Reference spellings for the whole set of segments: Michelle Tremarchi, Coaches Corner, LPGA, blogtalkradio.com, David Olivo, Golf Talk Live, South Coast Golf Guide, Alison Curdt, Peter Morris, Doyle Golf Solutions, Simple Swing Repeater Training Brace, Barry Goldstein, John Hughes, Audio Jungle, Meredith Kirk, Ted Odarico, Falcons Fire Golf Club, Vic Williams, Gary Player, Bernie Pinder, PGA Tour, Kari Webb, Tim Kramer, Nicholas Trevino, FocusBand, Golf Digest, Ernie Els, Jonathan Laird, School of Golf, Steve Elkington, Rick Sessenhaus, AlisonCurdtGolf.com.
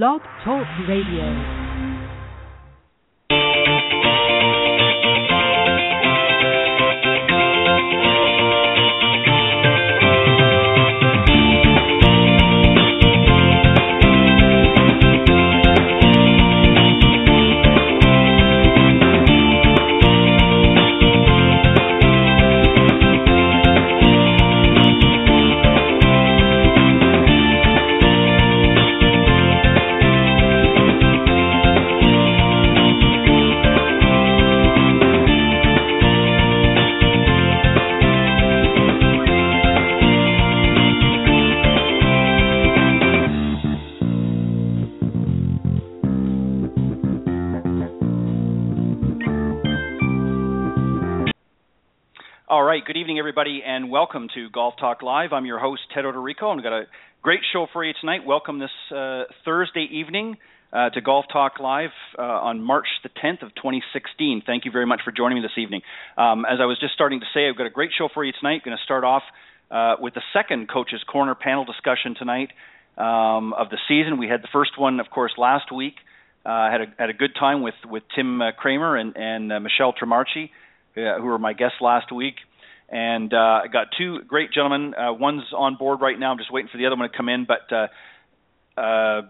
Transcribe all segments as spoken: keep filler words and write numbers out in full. Blog Talk Radio. Good evening, everybody, and welcome to Golf Talk Live. I'm your host, Ted Odarico, and we've got a great show for you tonight. Welcome this uh, Thursday evening uh, to Golf Talk Live uh, on March the tenth of twenty sixteen. Thank you very much for joining me this evening. Um, as I was just starting to say, I've got a great show for you tonight. I'm going to start off uh, with the second Coaches Corner panel discussion tonight um, of the season. We had the first one, of course, last week. I uh, had, had a good time with, with Tim uh, Kramer and, and uh, Michelle Tremarchi, uh, who were my guests last week. And I uh, got two great gentlemen. Uh, one's on board right now. I'm just waiting for the other one to come in, but uh, uh,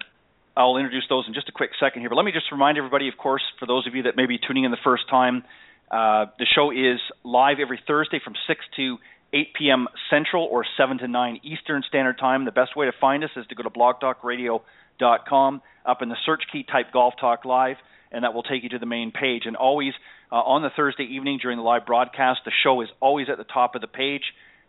I'll introduce those in just a quick second here. But let me just remind everybody, of course, for those of you that may be tuning in the first time, uh, the show is live every Thursday from six to eight p.m. Central or seven to nine Eastern Standard Time. The best way to find us is to go to blog talk radio dot com. Up in the search key, type Golf Talk Live, and that will take you to the main page. And always... Uh, on the Thursday evening during the live broadcast, the show is always at the top of the page.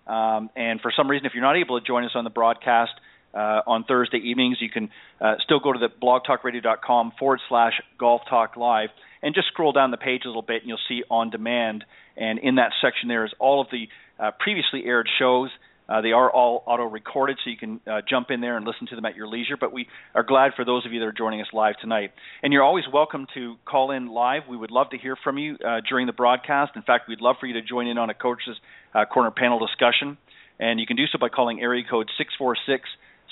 Um, and for some reason, if you're not able to join us on the broadcast uh, on Thursday evenings, you can uh, still go to the blog talk radio dot com forward slash Golf Talk Live and just scroll down the page a little bit, and you'll see On Demand. And in that section there is all of the uh, previously aired shows. Uh, they are all auto-recorded, so you can uh, jump in there and listen to them at your leisure. But we are glad for those of you that are joining us live tonight. And you're always welcome to call in live. We would love to hear from you uh, during the broadcast. In fact, we'd love for you to join in on a Coaches uh, Corner panel discussion. And you can do so by calling area code six four six,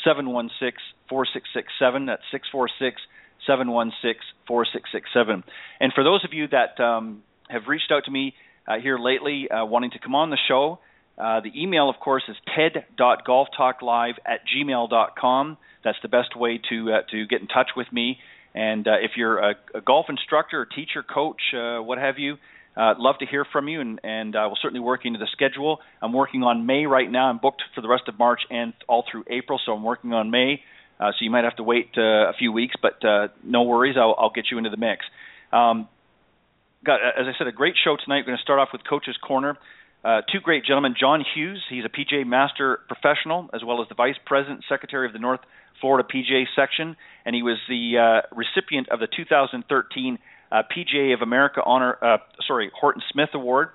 seven one six, four six six seven. That's six four six, seven one six, four six six seven. And for those of you that um, have reached out to me uh, here lately uh, wanting to come on the show, Uh, the email, of course, is ted dot golf talk live at gmail dot com. That's the best way to uh, to get in touch with me. And uh, if you're a, a golf instructor, a teacher, coach, uh, what have you, uh, love to hear from you, and, and uh, we'll certainly work into the schedule. I'm working on May right now. I'm booked for the rest of March and all through April, so I'm working on May. Uh, so you might have to wait uh, a few weeks, but uh, no worries. I'll, I'll get you into the mix. Um, got, as I said, a great show tonight. We're going to start off with Coach's Corner. Uh, two great gentlemen, John Hughes, he's a P G A Master Professional, as well as the Vice President and Secretary of the North Florida P G A Section, and he was the uh, recipient of the two thousand thirteen uh, P G A of America Honor, uh, sorry, Horton Smith Award.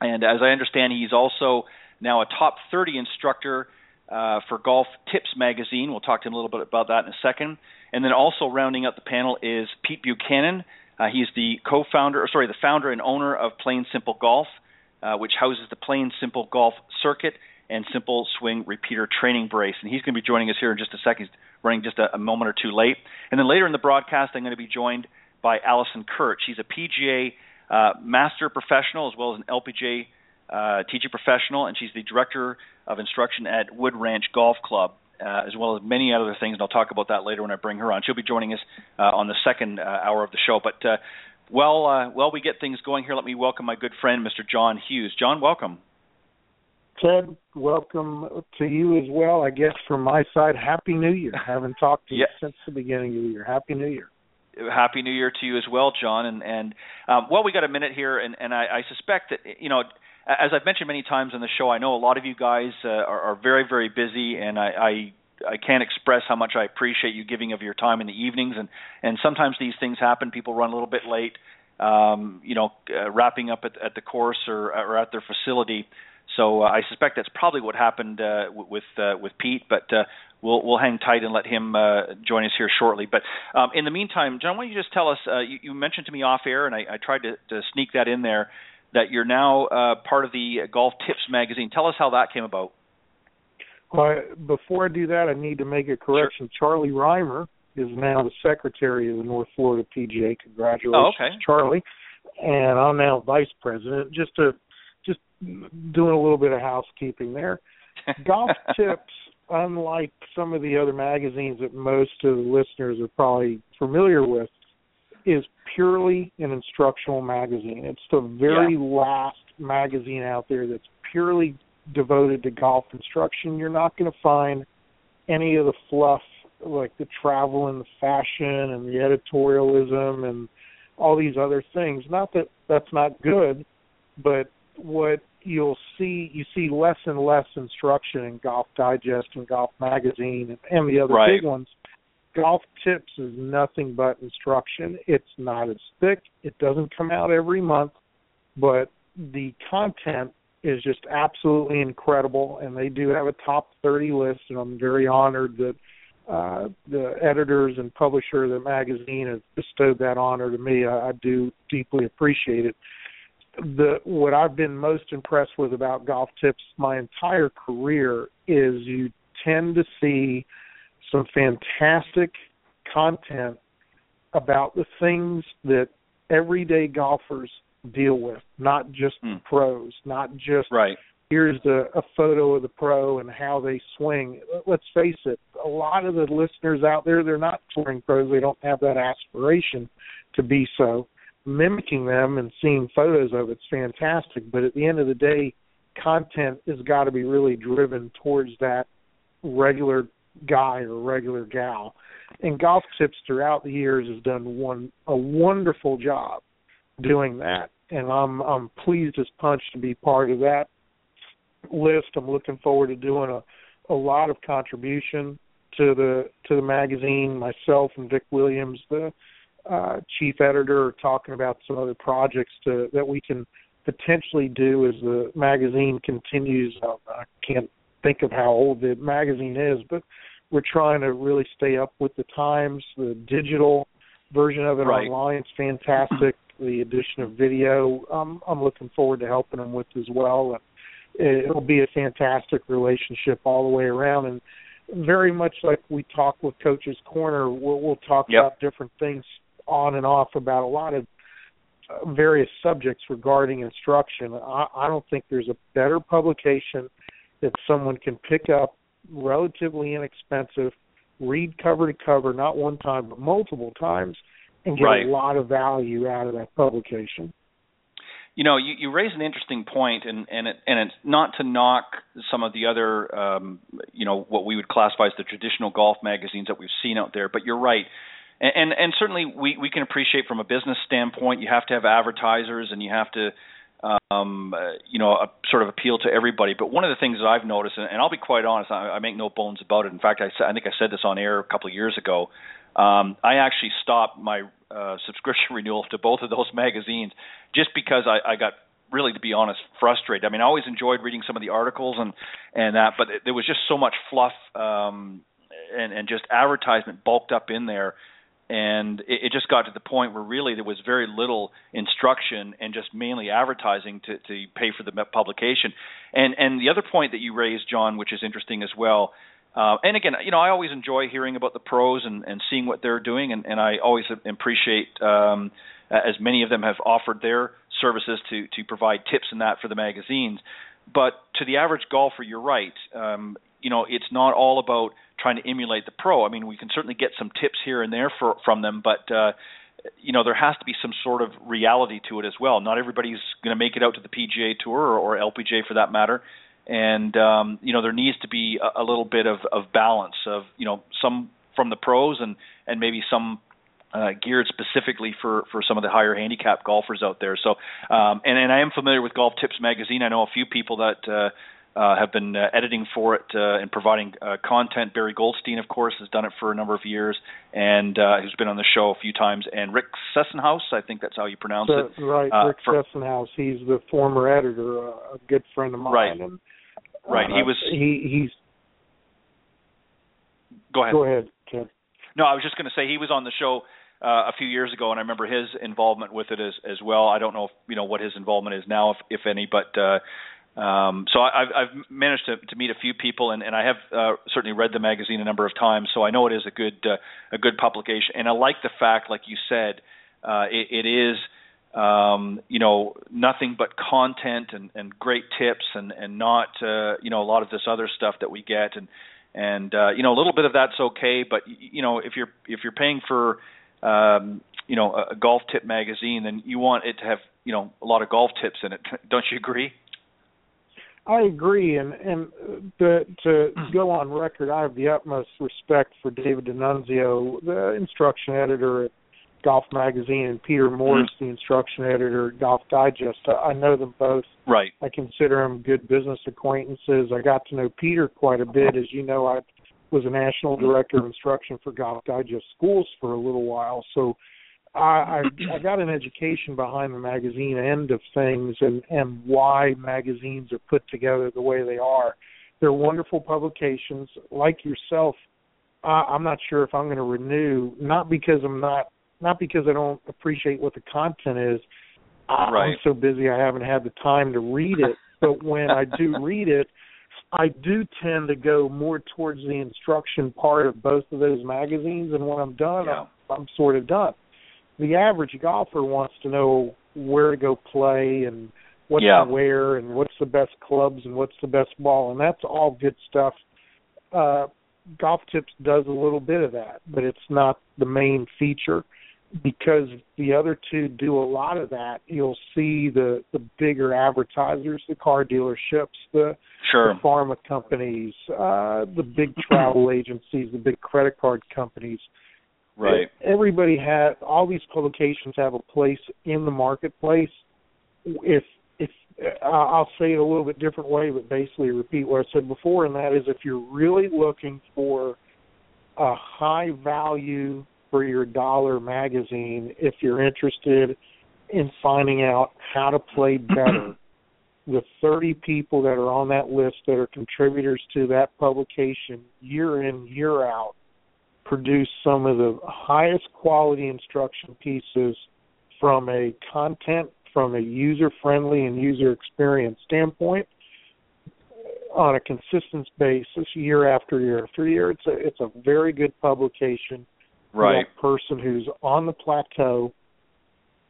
And as I understand, he's also now a top thirty instructor uh, for Golf Tips Magazine. We'll talk to him a little bit about that in a second. And then also rounding up the panel is Pete Buchanan. Uh, he's the co-founder, or sorry, the founder and owner of Plane Simple Golf, Uh, which houses the Plane Simple Golf Circuit and Simple Swing Repeater Training Brace. And he's going to be joining us here in just a second. He's running just a, a moment or two late. And then later in the broadcast, I'm going to be joined by Alison Curdt. She's a P G A uh, Master Professional as well as an L P G A uh, Teacher Professional, and she's the Director of Instruction at Wood Ranch Golf Club, uh, as well as many other things, and I'll talk about that later when I bring her on. She'll be joining us uh, on the second uh, hour of the show. But uh Well, uh, while we get things going here, let me welcome my good friend, Mister John Hughes. John, welcome. Ted, welcome to you as well. I guess from my side, Happy New Year. I haven't talked to you yeah. since the beginning of the year. Happy New Year. Happy New Year to you as well, John. And, and um, well, we got a minute here, and, and I, I suspect that, you know, as I've mentioned many times on the show, I know a lot of you guys uh, are, are very, very busy, and I, I I can't express how much I appreciate you giving of your time in the evenings. And, and sometimes these things happen. People run a little bit late, um, you know, uh, wrapping up at, at the course or, or at their facility. So uh, I suspect that's probably what happened uh, with uh, with Pete. But uh, we'll we'll hang tight and let him uh, join us here shortly. But um, in the meantime, John, why don't you just tell us, uh, you, you mentioned to me off air, and I, I tried to, to sneak that in there, that you're now uh, part of the Golf Tips magazine. Tell us how that came about. Well, before I do that, I need to make a correction. Sure. Charlie Reimer, is now the secretary of the North Florida P G A. Congratulations, oh, okay. Charlie. And I'm now vice president. Just to, just doing a little bit of housekeeping there. Golf Tips, unlike some of the other magazines that most of the listeners are probably familiar with, is purely an instructional magazine. It's the very yeah. last magazine out there that's purely devoted to golf instruction. You're not going to find any of the fluff, like the travel and the fashion and the editorialism and all these other things. Not that that's not good, but what you'll see, you see less and less instruction in Golf Digest and Golf Magazine and the other right. big ones. Golf Tips is nothing but instruction. It's not as thick. It doesn't come out every month, but the content is just absolutely incredible, and they do have a top thirty list, and I'm very honored that uh, the editors and publisher of the magazine has bestowed that honor to me. I, I do deeply appreciate it. The, what I've been most impressed with about Golf Tips my entire career is you tend to see some fantastic content about the things that everyday golfers deal with, not just mm. the pros, not just right. here's a, a photo of the pro and how they swing. Let's face it, a lot of the listeners out there, they're not touring pros. They don't have that aspiration to be so. Mimicking them and seeing photos of it's fantastic, but at the end of the day, content has got to be really driven towards that regular guy or regular gal. And Golf Tips throughout the years has done one a wonderful job doing that, and I'm I'm pleased as punch to be part of that list. I'm looking forward to doing a, a lot of contribution to the to the magazine. Myself and Vic Williams, the uh, chief editor, are talking about some other projects to, that we can potentially do as the magazine continues. I can't think of how old the magazine is, but we're trying to really stay up with the times. The digital version of it right. online is fantastic. The addition of video, um, I'm looking forward to helping them with as well. And it'll be a fantastic relationship all the way around. And very much like we talk with Coaches Corner, we'll, we'll talk yep. about different things on and off about a lot of uh, various subjects regarding instruction. I, I don't think there's a better publication that someone can pick up, relatively inexpensive, read cover to cover, not one time but multiple times, and get right. a lot of value out of that publication. You know, you, you raise an interesting point, and and, it, and it's not to knock some of the other, um, you know, what we would classify as the traditional golf magazines that we've seen out there, but you're right. And and, and certainly we, we can appreciate from a business standpoint, you have to have advertisers and you have to, Um, uh, you know, a, sort of appeal to everybody. But one of the things that I've noticed, and, and I'll be quite honest, I, I make no bones about it. In fact, I, I think I said this on air a couple of years ago. Um, I actually stopped my uh, subscription renewal to both of those magazines just because I, I got really, to be honest, frustrated. I mean, I always enjoyed reading some of the articles and, and that, but there was just so much fluff um, and, and just advertisement bulked up in there. And it just got to the point where really there was very little instruction and just mainly advertising to, to pay for the publication. And and the other point that you raised, John, which is interesting as well, uh, and again, you know, I always enjoy hearing about the pros and, and seeing what they're doing, and, and I always appreciate, um, as many of them have offered their services to, to provide tips and that for the magazines. But to the average golfer, you're right. Um, you know, it's not all about trying to emulate the pro. I mean, we can certainly get some tips here and there for, from them, but, uh, you know, there has to be some sort of reality to it as well. Not everybody's going to make it out to the P G A Tour or, or L P G A for that matter. And, um, you know, there needs to be a, a little bit of, of balance of, you know, some from the pros and, and maybe some uh, geared specifically for, for some of the higher handicap golfers out there. So, um, and, and I am familiar with Golf Tips Magazine. I know a few people that, uh, Uh, have been uh, editing for it uh, and providing uh, content. Barry Goldstein, of course, has done it for a number of years, and uh, who's been on the show a few times. And Rick Sessenhaus, I think that's how you pronounce so, it. Right, uh, Rick for, Sessenhaus. He's the former editor, uh, a good friend of mine. Right, and, uh, right. He was. He, he's. Go ahead. Go ahead, Ted. No, I was just going to say he was on the show uh, a few years ago, and I remember his involvement with it as as well. I don't know, if, you know, what his involvement is now, if if any, but. Uh, Um, so I, I've, I've managed to, to meet a few people, and, and I have uh, certainly read the magazine a number of times. So I know it is a good uh, a good publication, and I like the fact, like you said, uh, it, it is um, you know nothing but content and, and great tips, and and not uh, you know a lot of this other stuff that we get, and and uh, you know a little bit of that's okay, but you know if you're if you're paying for um, you know a golf tip magazine, then you want it to have you know a lot of golf tips in it. Don't you agree? I agree, and, and to, to go on record, I have the utmost respect for David D'Annunzio, the instruction editor at Golf Magazine, and Peter Morris, mm-hmm. the instruction editor at Golf Digest. I know them both. Right. I consider them good business acquaintances. I got to know Peter quite a bit. As you know, I was a national director of instruction for Golf Digest schools for a little while, so I, I got an education behind the magazine end of things and, and why magazines are put together the way they are. They're wonderful publications. Like yourself, uh, I'm not sure if I'm going to renew, not because I'm not, not because I don't appreciate what the content is. I, right. I'm so busy I haven't had the time to read it. But when I do read it, I do tend to go more towards the instruction part of both of those magazines, and when I'm done, yeah. I'm, I'm sort of done. The average golfer wants to know where to go play and what yeah. to wear and what's the best clubs and what's the best ball, and that's all good stuff. Uh, Golf Tips does a little bit of that, but it's not the main feature because the other two do a lot of that. You'll see the, the bigger advertisers, the car dealerships, the, sure. the pharma companies, uh, the big travel agencies, the big credit card companies. Right. Everybody has all these publications have a place in the marketplace. If if I'll say it a little bit different way, but basically repeat what I said before, and that is if you're really looking for a high value for your dollar magazine, if you're interested in finding out how to play better, the thirty people that are on that list that are contributors to that publication year in, year out, produce some of the highest quality instruction pieces from a content, from a user-friendly and user experience standpoint on a consistent basis year after year after year. It's a, it's a very good publication right. for a person who's on the plateau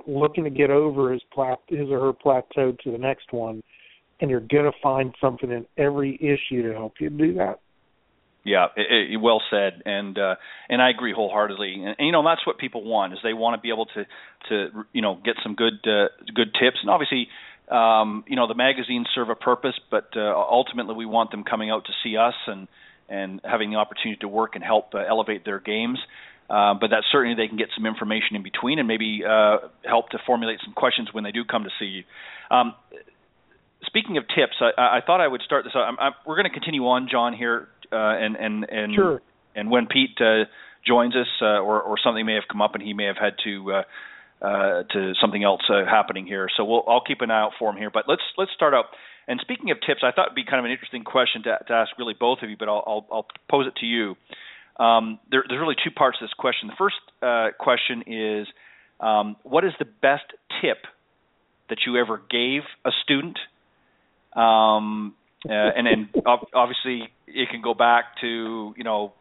looking to get over his, plat- his or her plateau to the next one, and you're going to find something in every issue to help you do that. Yeah, it, it, well said, and uh, and I agree wholeheartedly. And, and you know, that's what people want is they want to be able to to you know get some good uh, good tips. And obviously, um, you know, the magazines serve a purpose, but uh, ultimately we want them coming out to see us and and having the opportunity to work and help uh, elevate their games. Uh, but that's certainly they can get some information in between and maybe uh, help to formulate some questions when they do come to see you. Um, speaking of tips, I, I thought I would start this. I, I, we're going to continue on, John, here. Uh, and and and, sure. and when Pete uh, joins us, uh, or, or something may have come up, and he may have had to uh, uh, to something else uh, happening here. So we'll I'll keep an eye out for him here. But let's let's start out. And speaking of tips, I thought it'd be kind of an interesting question to, to ask really both of you, but I'll I'll, I'll pose it to you. Um, there, there's really two parts to this question. The first uh, question is, um, what is the best tip that you ever gave a student? Um, uh, and then obviously. It can go back to, you know,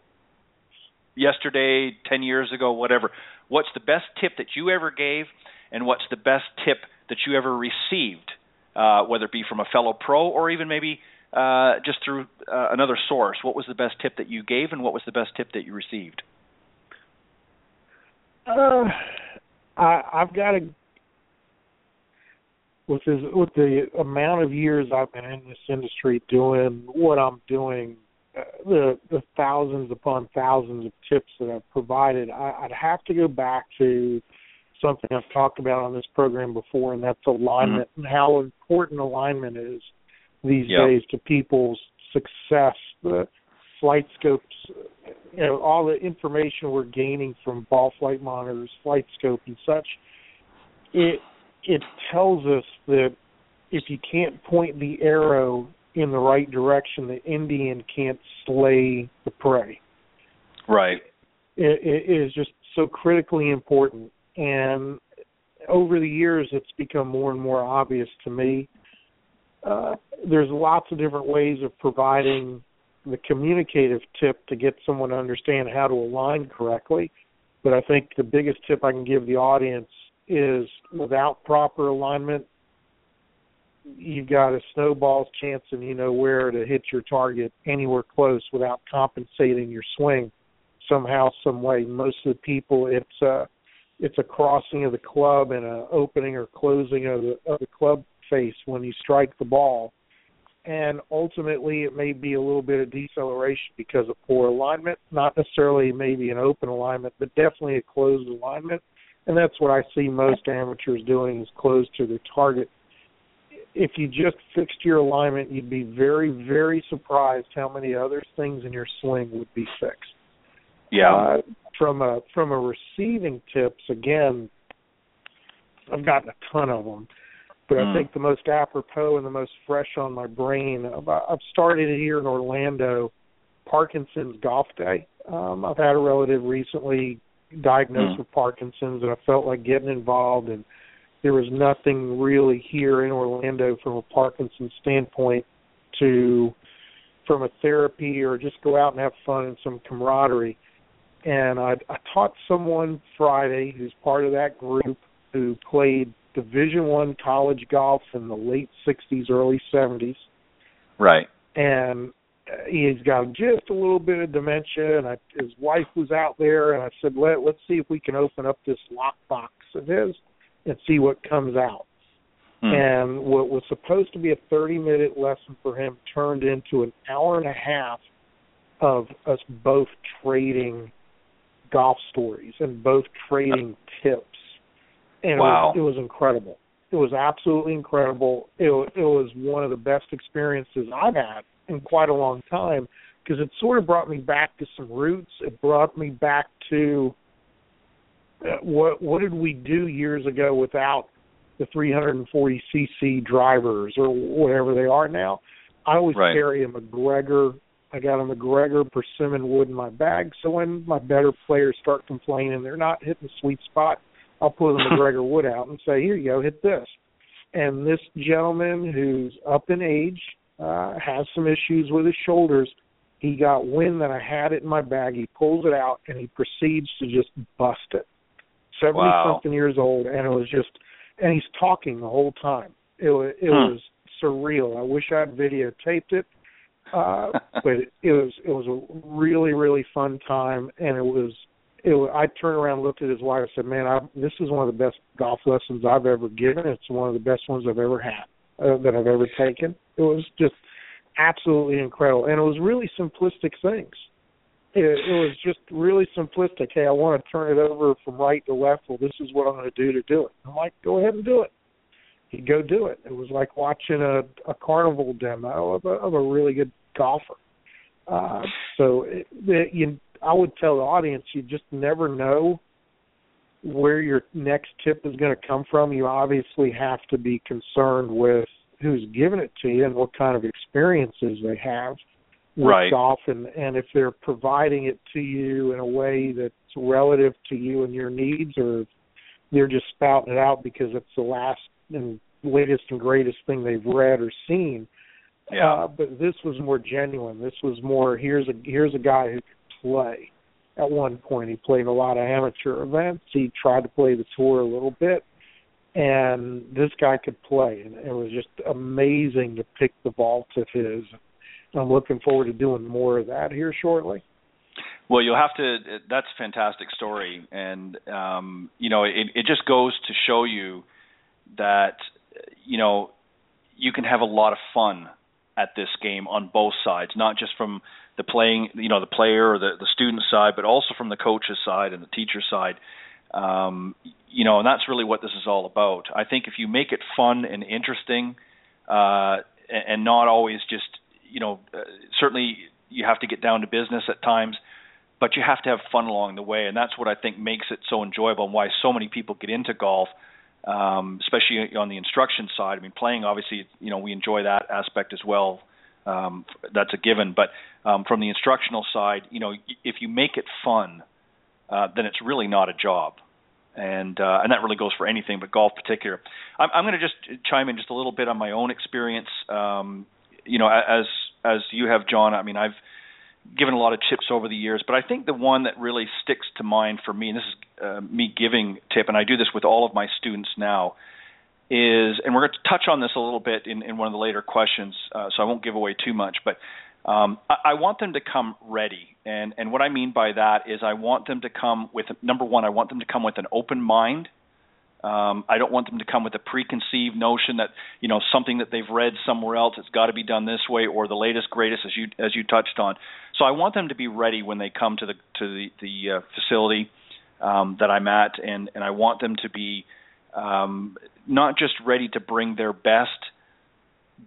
yesterday, ten years ago, whatever. What's the best tip that you ever gave, and what's the best tip that you ever received, uh, whether it be from a fellow pro or even maybe uh, just through uh, another source? What was the best tip that you gave, and what was the best tip that you received? Uh, I, I've got to With, this, with the amount of years I've been in this industry doing what I'm doing, uh, the, the thousands upon thousands of tips that I've provided, I, I'd have to go back to something I've talked about on this program before, and that's alignment mm-hmm. and how important alignment is these yep. days to people's success. The flight scopes, you know, all the information we're gaining from ball flight monitors, flight scope and such, it It tells us that if you can't point the arrow in the right direction, the Indian can't slay the prey. Right. It, it is just so critically important. And over the years, it's become more and more obvious to me uh, there's lots of different ways of providing the communicative tip to get someone to understand how to align correctly. But I think the biggest tip I can give the audience is without proper alignment, you've got a snowball's chance and you know where to hit your target anywhere close without compensating your swing somehow, some way. Most of the people, it's a, it's a crossing of the club and an opening or closing of the, of the club face when you strike the ball. And ultimately, it may be a little bit of deceleration because of poor alignment, not necessarily maybe an open alignment, but definitely a closed alignment. And that's what I see most amateurs doing is close to their target. If you just fixed your alignment, you'd be very, very surprised how many other things in your swing would be fixed. Yeah. Uh, from a from a receiving tips, again, I've gotten a ton of them, but mm. I think the most apropos and the most fresh on my brain, I've started it here in Orlando, Parkinson's Golf Day. Um, I've had a relative recently diagnosed mm. with Parkinson's, and I felt like getting involved, and there was nothing really here in Orlando from a Parkinson's standpoint to from a therapy or just go out and have fun and some camaraderie. And I, I taught someone Friday who's part of that group who played Division I college golf in the late sixties, early seventies. Right. And he's got just a little bit of dementia, and I, his wife was out there, and I said, Let, let's see if we can open up this lockbox of his and see what comes out. Hmm. And what was supposed to be a thirty-minute lesson for him turned into an hour and a half of us both trading golf stories and both trading tips. And wow. it, was, it was incredible. It was absolutely incredible. It, it was one of the best experiences I've had in quite a long time because it sort of brought me back to some roots. It brought me back to What what did we do years ago without the three forty c c drivers or whatever they are now? I always right. carry a McGregor. I got a McGregor persimmon wood in my bag, so when my better players start complaining they're not hitting the sweet spot, I'll pull the McGregor wood out and say, here you go, hit this. And this gentleman who's up in age uh, has some issues with his shoulders. He got wind that I had it in my bag. He pulls it out, and he proceeds to just bust it. seventy-something wow. years old, and it was just, and he's talking the whole time. It was, it huh. was surreal. I wish I'd videotaped it, uh, but it, it was it was a really, really fun time, and it was, it was, I turned around and looked at his wife and said, man, I, this is one of the best golf lessons I've ever given. It's one of the best ones I've ever had, uh, that I've ever taken. It was just absolutely incredible, and it was really simplistic things. It, it was just really simplistic. Hey, I want to turn it over from right to left. Well, this is what I'm going to do to do it. I'm like, go ahead and do it. He'd go do it. It was like watching a, a carnival demo of a, of a really good golfer. Uh, so it, it, you, I would tell the audience, you just never know where your next tip is going to come from. You obviously have to be concerned with who's giving it to you and what kind of experiences they have. With right. golf, and, and if they're providing it to you in a way that's relative to you and your needs, or they're just spouting it out because it's the last and latest and greatest thing they've read or seen. Yeah. Uh, but this was more genuine. This was more, here's a here's a guy who could play. At one point, he played a lot of amateur events. He tried to play the tour a little bit, and this guy could play. And it was just amazing to pick the vault of his. I'm looking forward to doing more of that here shortly. Well, you'll have to – that's a fantastic story. And, um, you know, it, it just goes to show you that, you know, you can have a lot of fun at this game on both sides, not just from the playing – you know, the player or the, the student side, but also from the coach's side and the teacher side. Um, you know, and that's really what this is all about. I think if you make it fun and interesting uh, and, and not always just – you know, uh, certainly you have to get down to business at times, but you have to have fun along the way. And that's what I think makes it so enjoyable and why so many people get into golf, um, especially on the instruction side. I mean, playing, obviously, you know, we enjoy that aspect as well. Um, that's a given. But um, from the instructional side, you know, if you make it fun, uh, then it's really not a job. And uh, and that really goes for anything, but golf in particular. I'm, I'm going to just chime in just a little bit on my own experience. Um, you know, as as you have, John, I mean, I've given a lot of tips over the years, but I think the one that really sticks to mind for me, and this is uh, me giving tip, and I do this with all of my students now, is, and we're going to touch on this a little bit in, in one of the later questions, uh, so I won't give away too much, but Um, I, I want them to come ready, and, and what I mean by that is I want them to come with, number one, I want them to come with an open mind. Um, I don't want them to come with a preconceived notion that, you know, something that they've read somewhere else, it's got to be done this way, or the latest, greatest, as you as you touched on. So I want them to be ready when they come to the to the, the uh, facility um, that I'm at, and, and I want them to be um, not just ready to bring their best,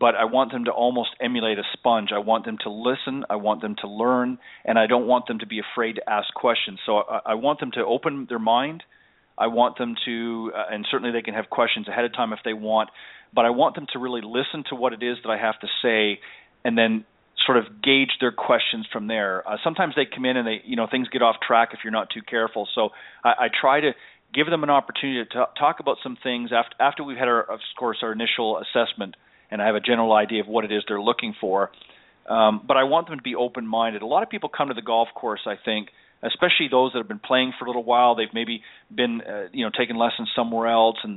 but I want them to almost emulate a sponge. I want them to listen. I want them to learn. And I don't want them to be afraid to ask questions. So I, I want them to open their mind. I want them to, uh, and certainly they can have questions ahead of time if they want, but I want them to really listen to what it is that I have to say and then sort of gauge their questions from there. Uh, sometimes they come in and they, you know, things get off track if you're not too careful. So I, I try to give them an opportunity to t- talk about some things after, after we've had, our, of course, our initial assessment, and I have a general idea of what it is they're looking for. Um, but I want them to be open-minded. A lot of people come to the golf course, I think, especially those that have been playing for a little while. They've maybe been, uh, you know, taking lessons somewhere else, and,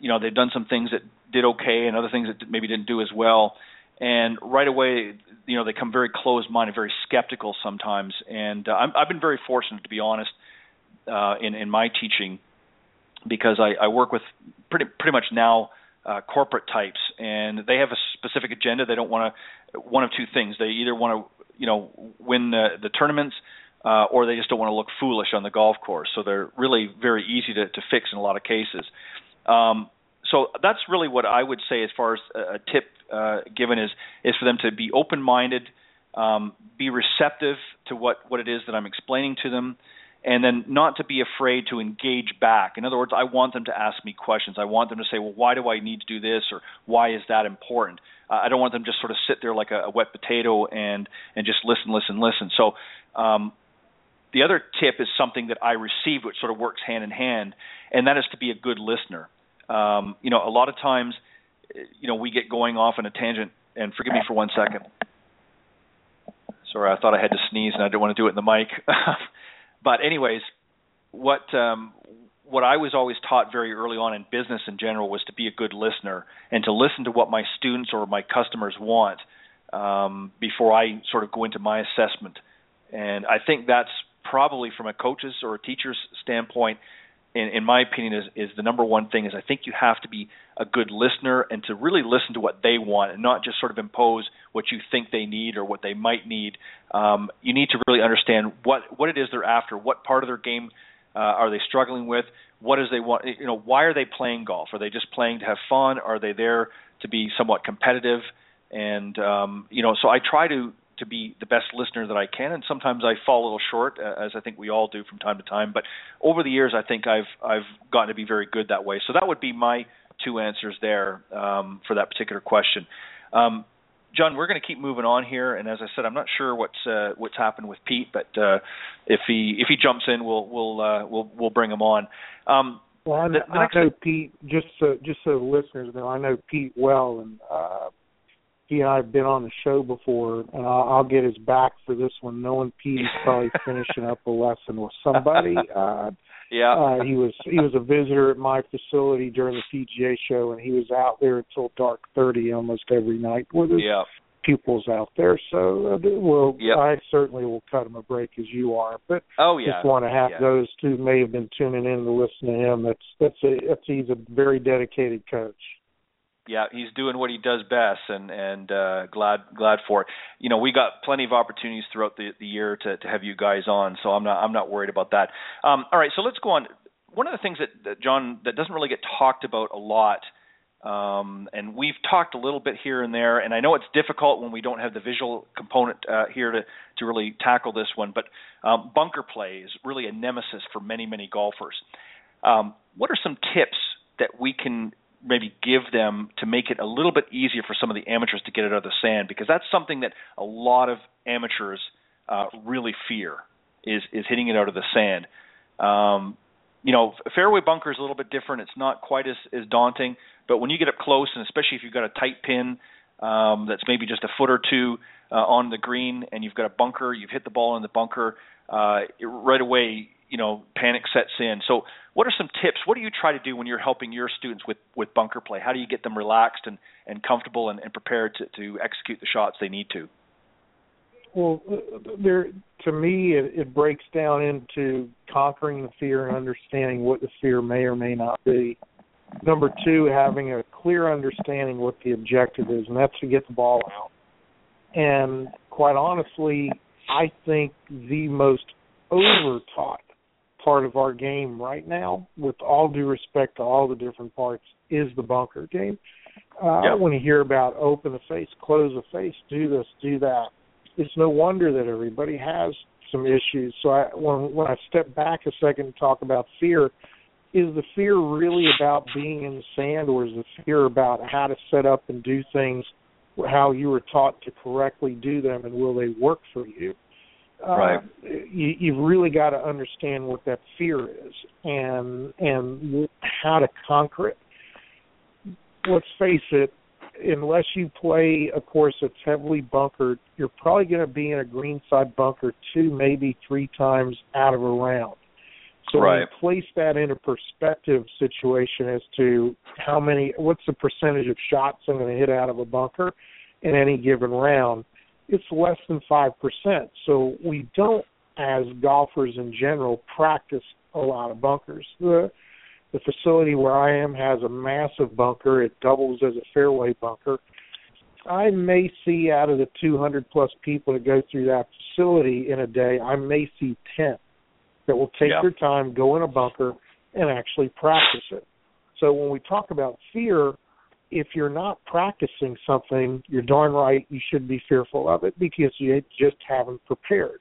you know, they've done some things that did okay and other things that maybe didn't do as well. And right away, you know, they come very closed-minded, very skeptical sometimes. And uh, I'm, I've been very fortunate, to be honest, uh, in, in my teaching, because I, I work with pretty pretty much now Uh, corporate types, and they have a specific agenda. They don't want to, one of two things. They either want to, you know, win the, the tournaments, uh, or they just don't want to look foolish on the golf course. So they're really very easy to, to fix in a lot of cases. Um, so that's really what I would say as far as a, a tip uh, given is, is for them to be open-minded, um, be receptive to what, what it is that I'm explaining to them, and then not to be afraid to engage back. In other words, I want them to ask me questions. I want them to say, well, why do I need to do this, or why is that important? Uh, I don't want them to just sort of sit there like a, a wet potato and, and just listen, listen, listen. So um, the other tip is something that I received, which sort of works hand in hand, and that is to be a good listener. Um, you know, a lot of times, you know, we get going off on a tangent, and forgive me for one second. Sorry, I thought I had to sneeze, and I didn't want to do it in the mic. But anyways, what um, what I was always taught very early on in business in general was to be a good listener and to listen to what my students or my customers want um, before I sort of go into my assessment. And I think that's probably, from a coach's or a teacher's standpoint, in, in my opinion, is, is the number one thing. Is I think you have to be a good listener and to really listen to what they want and not just sort of impose what you think they need or what they might need. Um, you need to really understand what, what it is they're after, what part of their game uh, are they struggling with, what is they want, you know, why are they playing golf? Are they just playing to have fun? Are they there to be somewhat competitive? And, um, you know, so I try to, to be the best listener that I can, and sometimes I fall a little short, as I think we all do from time to time. But over the years, I think I've I've gotten to be very good that way. So that would be my two answers there um, for that particular question. Um, John, we're going to keep moving on here, and as I said, I'm not sure what's uh, what's happened with Pete, but uh, if he if he jumps in, we'll we'll uh, we'll we'll bring him on. Um, well, I know, the, the next I know Pete. Just so, just so listeners know, I know Pete well, and. Uh, He and I have been on the show before, and I'll, I'll get his back for this one. Knowing Pete's probably finishing up a lesson with somebody. Uh, yeah, uh, he was he was a visitor at my facility during the P G A show, and he was out there until dark thirty almost every night with his yeah. pupils out there. So uh, well, yep. I certainly will cut him a break as you are, but oh, yeah. just want to have yeah. those who may have been tuning in to listen to him. That's that's a that's he's a very dedicated coach. Yeah, he's doing what he does best, and and uh, glad glad for it. You know, we got plenty of opportunities throughout the, the year to, to have you guys on, so I'm not I'm not worried about that. Um, all right, so let's go on. One of the things that, that John that doesn't really get talked about a lot, um, and we've talked a little bit here and there, and I know it's difficult when we don't have the visual component uh, here to to really tackle this one, but um, bunker play is really a nemesis for many many golfers. Um, what are some tips that we can maybe give them to make it a little bit easier for some of the amateurs to get it out of the sand, because that's something that a lot of amateurs uh, really fear is, is hitting it out of the sand. Um, you know, fairway bunker is a little bit different. It's not quite as, as daunting. But when you get up close, and especially if you've got a tight pin um, that's maybe just a foot or two uh, on the green, and you've got a bunker, you've hit the ball in the bunker, uh, it, right away, you know, panic sets in. So what are some tips? What do you try to do when you're helping your students with, with bunker play? How do you get them relaxed and, and comfortable and, and prepared to, to execute the shots they need to? Well, there, to me, it, it breaks down into conquering the fear and understanding what the fear may or may not be. Number two, having a clear understanding what the objective is, and that's to get the ball out. And quite honestly, I think the most over-taught part of our game right now, with all due respect to all the different parts, is the bunker game. Uh, yep. I want to hear about open the face, close the face, do this, do that. It's no wonder that everybody has some issues. So I, when, when I step back a second and talk about fear, is the fear really about being in the sand, or is the fear about how to set up and do things, how you were taught to correctly do them, and will they work for you? Right. Uh, you, you've really got to understand what that fear is and and how to conquer it. Let's face it, unless you play a course that's heavily bunkered, you're probably going to be in a greenside bunker two, maybe three times out of a round. So right. When you place that in a perspective situation as to how many, what's the percentage of shots I'm going to hit out of a bunker in any given round, it's less than five percent. So we don't, as golfers in general, practice a lot of bunkers. The, the facility where I am has a massive bunker. It doubles as a fairway bunker. I may see out of the two hundred plus people that go through that facility in a day, I may see ten that will take yeah. their time, go in a bunker, and actually practice it. So when we talk about fear, if you're not practicing something, you're darn right you should be fearful of it because you just haven't prepared.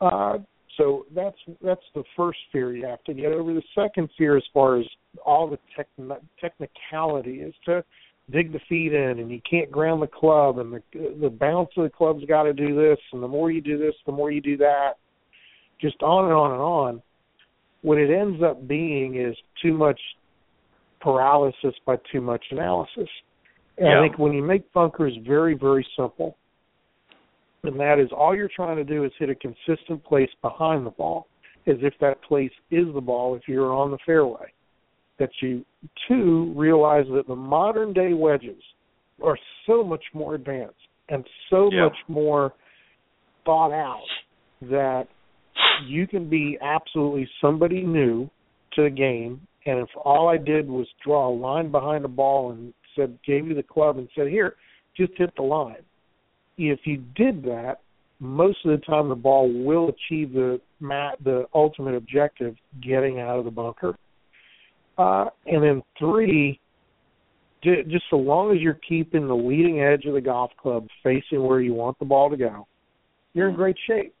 Uh, so that's that's the first fear you have to get over. The second fear as far as all the techn- technicality is to dig the feet in, and you can't ground the club, and the, the bounce of the club's got to do this, and the more you do this, the more you do that, just on and on and on. What it ends up being is too much paralysis by too much analysis. And yeah. I think when you make bunkers very, very simple, and that is all you're trying to do is hit a consistent place behind the ball, as if that place is the ball if you're on the fairway. That you, too, realize that the modern-day wedges are so much more advanced and so yeah. much more thought out that you can be absolutely somebody new to the game, and if all I did was draw a line behind the ball and said, gave you the club and said, here, just hit the line. If you did that, most of the time the ball will achieve the mat, the ultimate objective, getting out of the bunker. Uh, and then three, just so long as you're keeping the leading edge of the golf club facing where you want the ball to go, you're in great shape.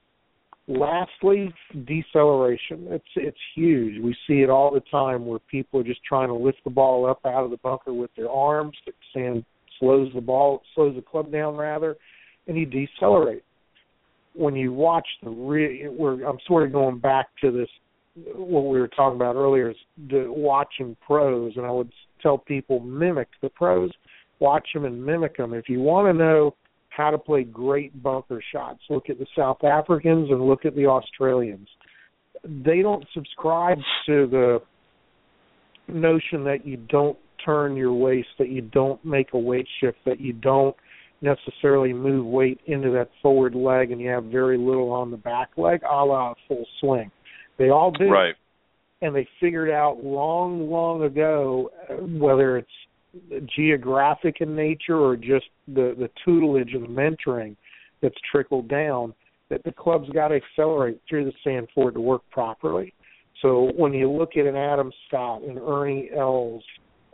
Lastly, deceleration. It's it's huge. We see it all the time where people are just trying to lift the ball up out of the bunker with their arms. The sand slows the ball, slows the club down rather, and you decelerate. When you watch the, re- we're, I'm sort of going back to this what we were talking about earlier is the watching pros, and I would tell people mimic the pros, watch them and mimic them. If you want to know how to play great bunker shots, look at the South Africans and look at the Australians. They don't subscribe to the notion that you don't turn your waist, that you don't make a weight shift, that you don't necessarily move weight into that forward leg and you have very little on the back leg, a la full swing. They all do. Right. And they figured out long, long ago, whether it's geographic in nature or just the, the tutelage and the mentoring that's trickled down, that the club's got to accelerate through the sand for it to work properly. So when you look at an Adam Scott, an Ernie Els,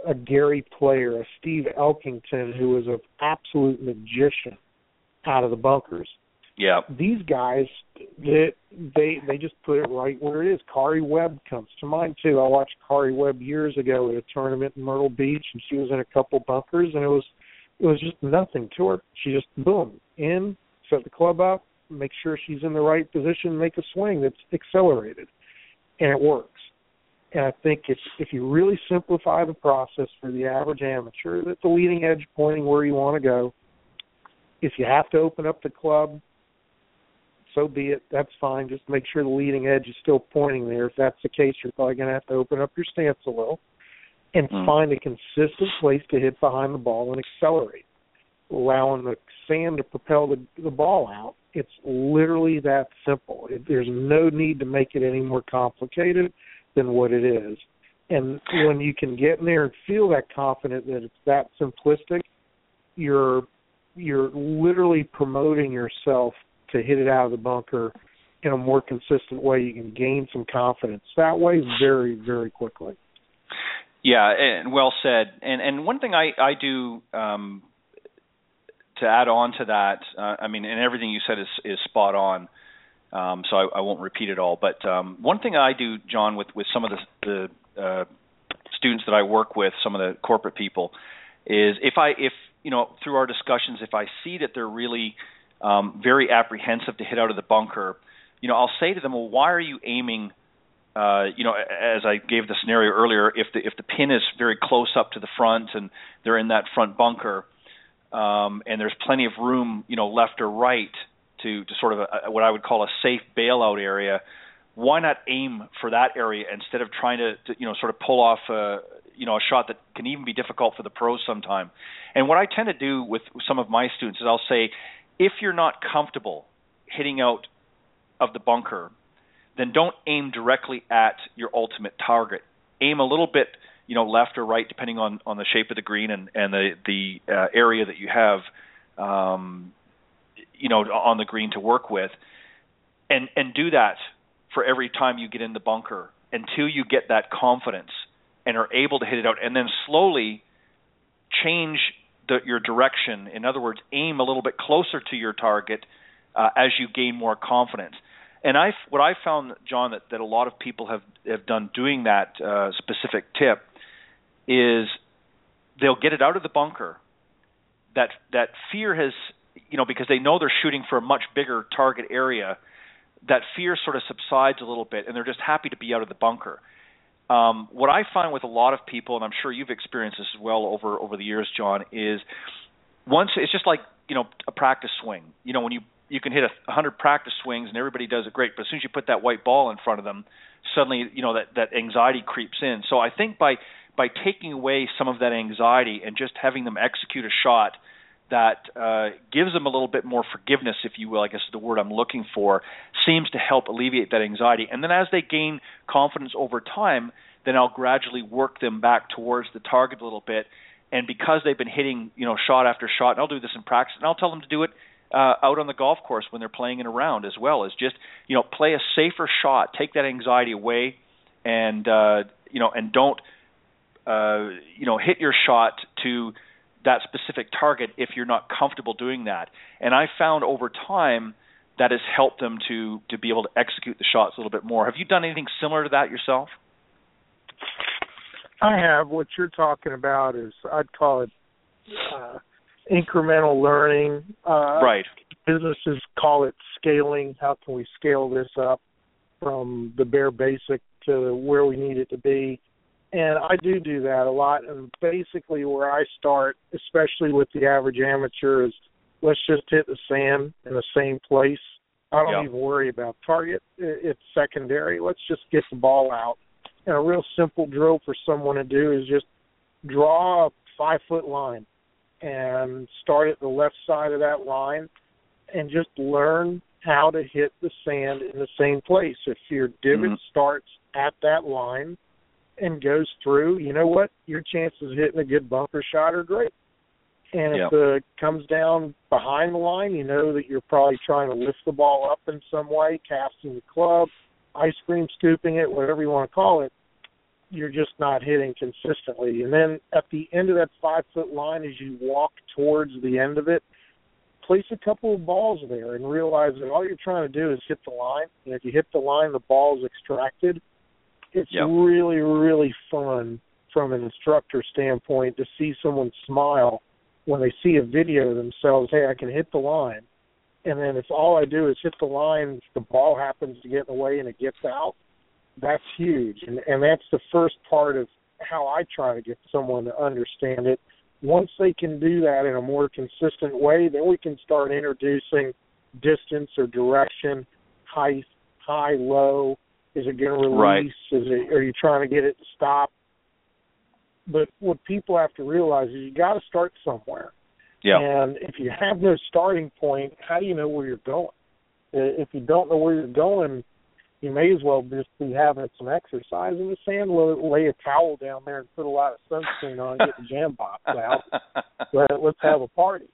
a Gary Player, a Steve Elkington, who was an absolute magician out of the bunkers, yeah, these guys, they, they they just put it right where it is. Kari Webb comes to mind, too. I watched Kari Webb years ago at a tournament in Myrtle Beach, and she was in a couple bunkers, and it was it was just nothing to her. She just, boom, in, set the club up, make sure she's in the right position, make a swing that's accelerated, and it works. And I think if, if you really simplify the process for the average amateur, that's the leading edge pointing where you want to go. If you have to open up the club, so be it. That's fine. Just make sure the leading edge is still pointing there. If that's the case, you're probably going to have to open up your stance a little and mm. find a consistent place to hit behind the ball and accelerate, allowing the sand to propel the, the ball out. It's literally that simple. It, there's no need to make it any more complicated than what it is. And when you can get in there and feel that confident that it's that simplistic, you're you're literally promoting yourself to hit it out of the bunker in a more consistent way. You can gain some confidence that way very, very quickly. Yeah, and well said. And and one thing I, I do um, to add on to that, uh, I mean, and everything you said is, is spot on, um, so I, I won't repeat it all. But um, one thing I do, John, with, with some of the, the uh, students that I work with, some of the corporate people, is if I, if you know, through our discussions, if I see that they're really um, very apprehensive to hit out of the bunker, you know, I'll say to them, well, why are you aiming, uh, you know, as I gave the scenario earlier, if the if the pin is very close up to the front and they're in that front bunker, um, and there's plenty of room, you know, left or right to, to sort of a, what I would call a safe bailout area, why not aim for that area instead of trying to, to you know, sort of pull off a, you know, a shot that can even be difficult for the pros sometime. And what I tend to do with some of my students is I'll say, if you're not comfortable hitting out of the bunker, then don't aim directly at your ultimate target. Aim a little bit, you know, left or right, depending on, on the shape of the green and, and the, the uh, area that you have, um, you know, on the green to work with. And, and do that for every time you get in the bunker until you get that confidence and are able to hit it out, and then slowly change the, your direction. In other words, aim a little bit closer to your target uh, as you gain more confidence. And I, what I found, John, that, that a lot of people have, have done doing that uh, specific tip is they'll get it out of the bunker. That that fear has, you know, because they know they're shooting for a much bigger target area, that fear sort of subsides a little bit, and they're just happy to be out of the bunker. Um, what I find with a lot of people, and I'm sure you've experienced this as well over, over the years, John, is once it's just like, you know, a practice swing. You know, when you, you can hit a hundred practice swings and everybody does it great, but as soon as you put that white ball in front of them, suddenly, you know, that, that anxiety creeps in. So I think by, by taking away some of that anxiety and just having them execute a shot that uh, gives them a little bit more forgiveness, if you will, I guess is the word I'm looking for, seems to help alleviate that anxiety. And then as they gain confidence over time, then I'll gradually work them back towards the target a little bit. And because they've been hitting, you know, shot after shot, and I'll do this in practice, and I'll tell them to do it uh, out on the golf course when they're playing in a round as well, is just, you know, play a safer shot, take that anxiety away, and, uh, you know, and don't, uh, you know, hit your shot to – that specific target if you're not comfortable doing that. And I found over time that has helped them to to be able to execute the shots a little bit more. Have you done anything similar to that yourself? I have. What you're talking about is, I'd call it uh, incremental learning. Uh, right. Businesses call it scaling. How can we scale this up from the bare basic to where we need it to be? And I do do that a lot, and basically where I start, especially with the average amateur, is let's just hit the sand in the same place. I don't yeah. even worry about target. It's secondary. Let's just get the ball out. And a real simple drill for someone to do is just draw a five-foot line and start at the left side of that line and just learn how to hit the sand in the same place. If your divot mm-hmm. starts at that line and goes through, you know what? Your chances of hitting a good bunker shot are great. And yep. if it uh, comes down behind the line, you know that you're probably trying to lift the ball up in some way, casting the club, ice cream scooping it, whatever you want to call it. You're just not hitting consistently. And then at the end of that five-foot line, as you walk towards the end of it, place a couple of balls there and realize that all you're trying to do is hit the line. And if you hit the line, the ball is extracted. It's yep. really, really fun from an instructor standpoint to see someone smile when they see a video of themselves, hey, I can hit the line. And then if all I do is hit the line, the ball happens to get in the way and it gets out, that's huge, and, and that's the first part of how I try to get someone to understand it. Once they can do that in a more consistent way, then we can start introducing distance or direction, height, high, low. Is it going to release? Right. Is it, are you trying to get it to stop? But what people have to realize is you got to start somewhere. Yeah. And if you have no starting point, how do you know where you're going? If you don't know where you're going, you may as well just be having some exercise in the sand, lay a towel down there and put a lot of sunscreen on, get the jam box out. But let's have a party.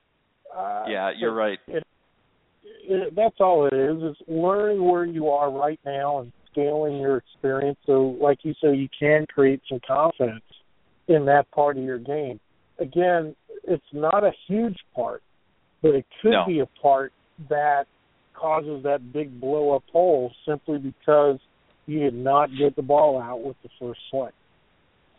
Uh, yeah, you're so right. It, it, that's all it is, is learning where you are right now and scaling your experience. So like you say, you can create some confidence in that part of your game. Again, it's not a huge part, but it could no. be a part that causes that big blow-up hole simply because you did not get the ball out with the first swing.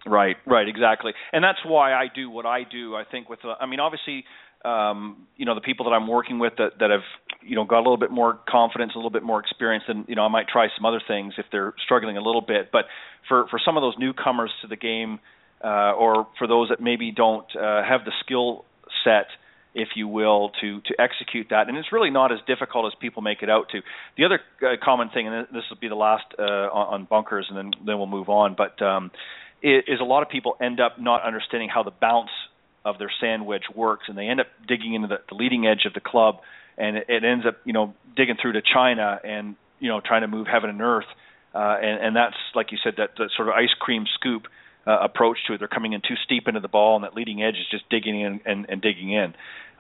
Right, right, exactly. And that's why I do what I do, I think, with, I mean, obviously, um, you know, the people that I'm working with that, that have, you know, got a little bit more confidence, a little bit more experience, and, you know, I might try some other things if they're struggling a little bit. But for, for some of those newcomers to the game, uh, or for those that maybe don't uh, have the skill set, if you will, to, to execute that. And it's really not as difficult as people make it out to. The other uh, common thing, and this will be the last uh, on, on bunkers, and then, then we'll move on, but um, it, is a lot of people end up not understanding how the bounce of their sand wedge works, and they end up digging into the, the leading edge of the club, and it, it ends up, you know, digging through to China and, you know, trying to move heaven and earth. Uh, and, and that's, like you said, that, that sort of ice cream scoop Uh, approach to it. They're coming in too steep into the ball, and that leading edge is just digging in and, and digging in.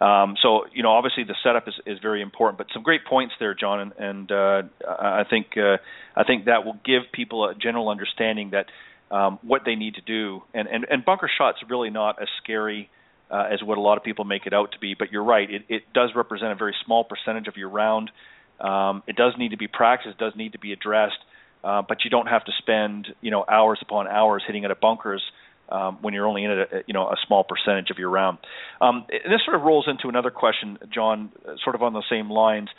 Um, so, you know, obviously the setup is, is very important, but some great points there, John, and, and uh, I think uh, I think that will give people a general understanding that um, what they need to do. And, and, and bunker shot's really not as scary uh, as what a lot of people make it out to be, but you're right. It, it does represent a very small percentage of your round. Um, it does need to be practiced. It does need to be addressed. Uh, but you don't have to spend, you know, hours upon hours hitting out of bunkers um, when you're only in a, you know, a small percentage of your round. Um, and this sort of rolls into another question, John, sort of on the same lines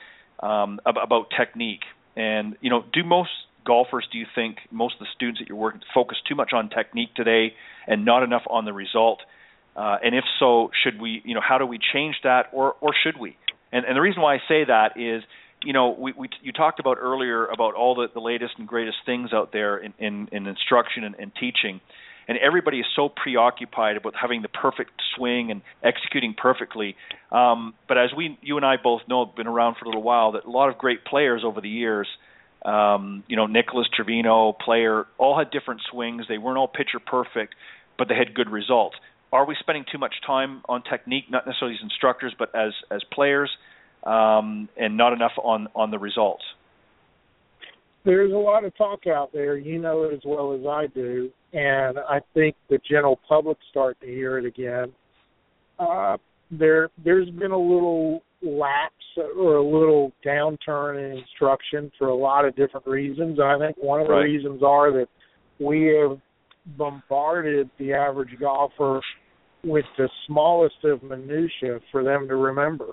um, about technique. And, you know, do most golfers, do you think, most of the students that you're working with focus too much on technique today and not enough on the result? Uh, and if so, should we, you know, how do we change that, or, or should we? And, and the reason why I say that is, you know, we, we you talked about earlier about all the, the latest and greatest things out there in, in, in instruction and, and teaching, and everybody is so preoccupied about having the perfect swing and executing perfectly. Um, but as we, you and I both know, have been around for a little while, that a lot of great players over the years, um, you know, Nicholas, Trevino, Player, all had different swings. They weren't all picture perfect, but they had good results. Are we spending too much time on technique, not necessarily as instructors, but as as players? Um, and not enough on, on the results? There's a lot of talk out there. You know it as well as I do, and I think the general public start to hear it again. Uh, there, there's been a little lapse or a little downturn in instruction for a lot of different reasons. I think one of the right. reasons are that we have bombarded the average golfer with the smallest of minutiae for them to remember.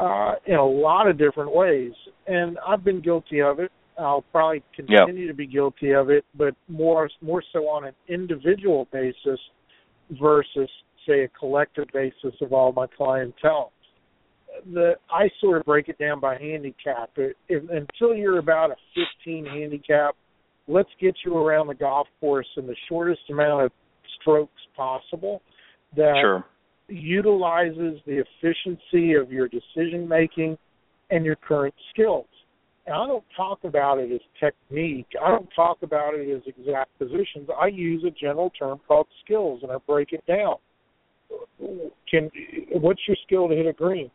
Uh, in a lot of different ways, and I've been guilty of it. I'll probably continue yep. to be guilty of it, but more more so on an individual basis versus, say, a collective basis of all my clientele. The I sort of break it down by handicap. It, it, until you're about a fifteen handicap, let's get you around the golf course in the shortest amount of strokes possible. That sure. utilizes the efficiency of your decision-making and your current skills. And I don't talk about it as technique. I don't talk about it as exact positions. I use a general term called skills, and I break it down. Can, what's your skill to hit a green?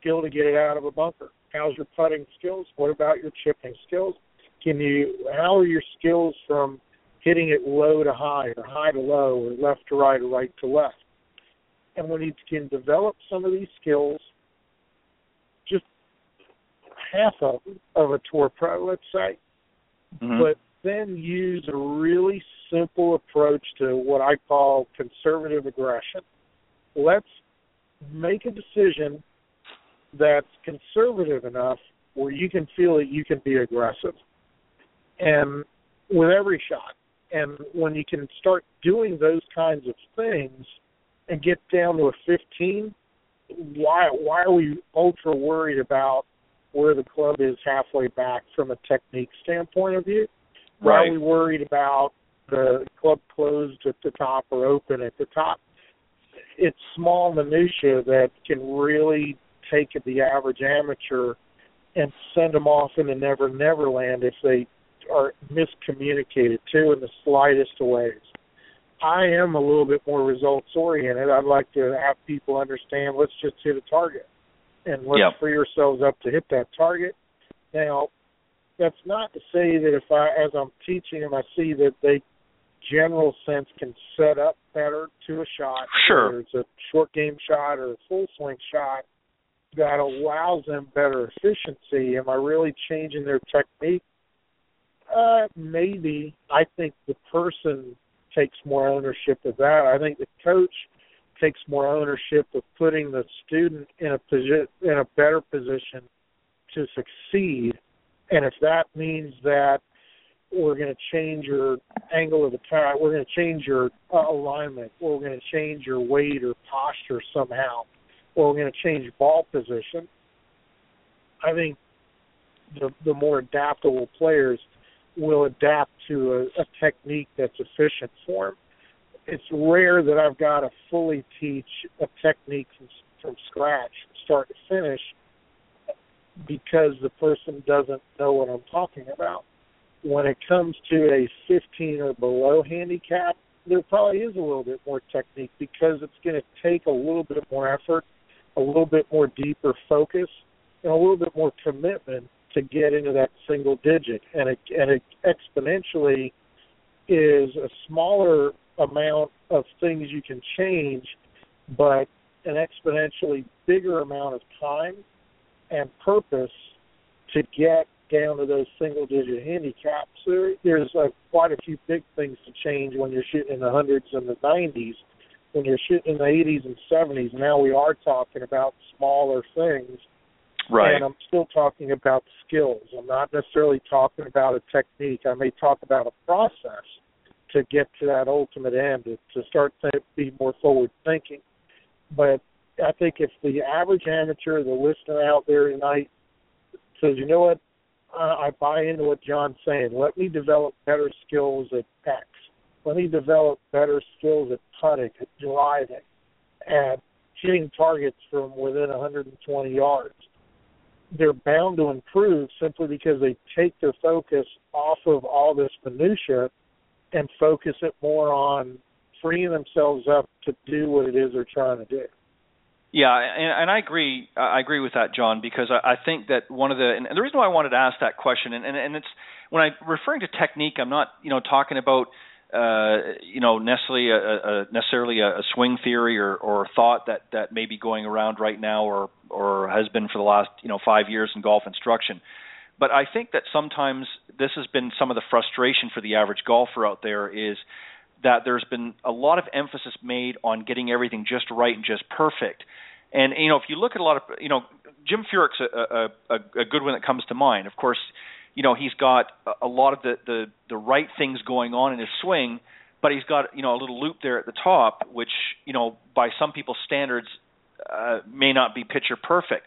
Skill to get it out of a bunker. How's your putting skills? What about your chipping skills? Can you? How are your skills from hitting it low to high, or high to low, or left to right, or right to left? And when you can develop some of these skills, just half of, of a tour pro, let's say, mm-hmm. but then use a really simple approach to what I call conservative aggression. Let's make a decision that's conservative enough where you can feel that you can be aggressive. and with every shot. And when you can start doing those kinds of things and get down to a fifteen, why why are we ultra worried about where the club is halfway back from a technique standpoint of view? Why right. are we worried about the club closed at the top or open at the top? It's small minutia that can really take the average amateur and send them off into never, never land if they are miscommunicated to in the slightest of ways. I am a little bit more results-oriented. I'd like to have people understand, let's just hit a target and let's yep. free ourselves up to hit that target. Now, that's not to say that if I, as I'm teaching them, I see that they, general sense, can set up better to a shot, sure. whether it's a short game shot or a full swing shot, that allows them better efficiency. Am I really changing their technique? Uh, maybe. I think the person takes more ownership of that. I think the coach takes more ownership of putting the student in a posi- in a better position to succeed. And if that means that we're going to change your angle of attack, we're going to change your uh, alignment, or we're going to change your weight or posture somehow, or we're going to change ball position, I think the, the more adaptable players will adapt to a, a technique that's efficient for them. It's rare that I've got to fully teach a technique from, from scratch, start to finish, because the person doesn't know what I'm talking about. When it comes to a fifteen or below handicap, there probably is a little bit more technique because it's going to take a little bit more effort, a little bit more deeper focus, and a little bit more commitment to get into that single digit. And it, and it exponentially is a smaller amount of things you can change, but an exponentially bigger amount of time and purpose to get down to those single-digit handicaps. There, there's uh, quite a few big things to change when you're shooting in the hundreds and the nineties. When you're shooting in the eighties and seventies, now we are talking about smaller things. Right. And I'm still talking about skills. I'm not necessarily talking about a technique. I may talk about a process to get to that ultimate end, to start to be more forward-thinking. But I think if the average amateur, the listener out there tonight, says, you know what, I buy into what John's saying. Let me develop better skills at X. Let me develop better skills at putting, at driving, at hitting targets from within one hundred twenty yards. They're bound to improve simply because they take their focus off of all this minutia and focus it more on freeing themselves up to do what it is they're trying to do. Yeah, and, and I agree. I agree with that, John, because I, I think that one of the and the reason why I wanted to ask that question, and, and, and it's when I'm referring to technique, I'm not you know talking about uh, you know necessarily a, a necessarily a swing theory or, or thought that, that may be going around right now or or has been for the last you know five years in golf instruction. But I think that sometimes this has been some of the frustration for the average golfer out there is that there's been a lot of emphasis made on getting everything just right and just perfect. And, you know, if you look at a lot of, you know, Jim Furyk's a, a, a good one that comes to mind. Of course, you know, he's got a lot of the, the, the right things going on in his swing, but he's got, you know, a little loop there at the top, which, you know, by some people's standards uh, may not be picture perfect.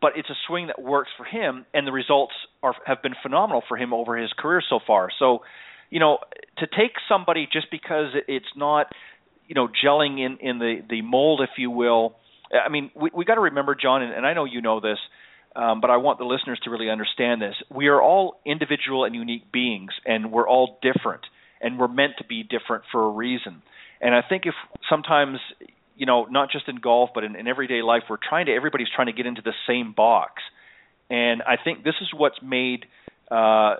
But it's a swing that works for him, and the results are, have been phenomenal for him over his career so far. So, you know, to take somebody just because it's not, you know, gelling in, in the, the mold, if you will. I mean, we we got to remember, John, and, and I know you know this, um, but I want the listeners to really understand this. We are all individual and unique beings, and we're all different, and we're meant to be different for a reason. And I think if sometimes, you know, not just in golf, but in, in everyday life, we're trying to, everybody's trying to get into the same box. And I think this is what's made Uh,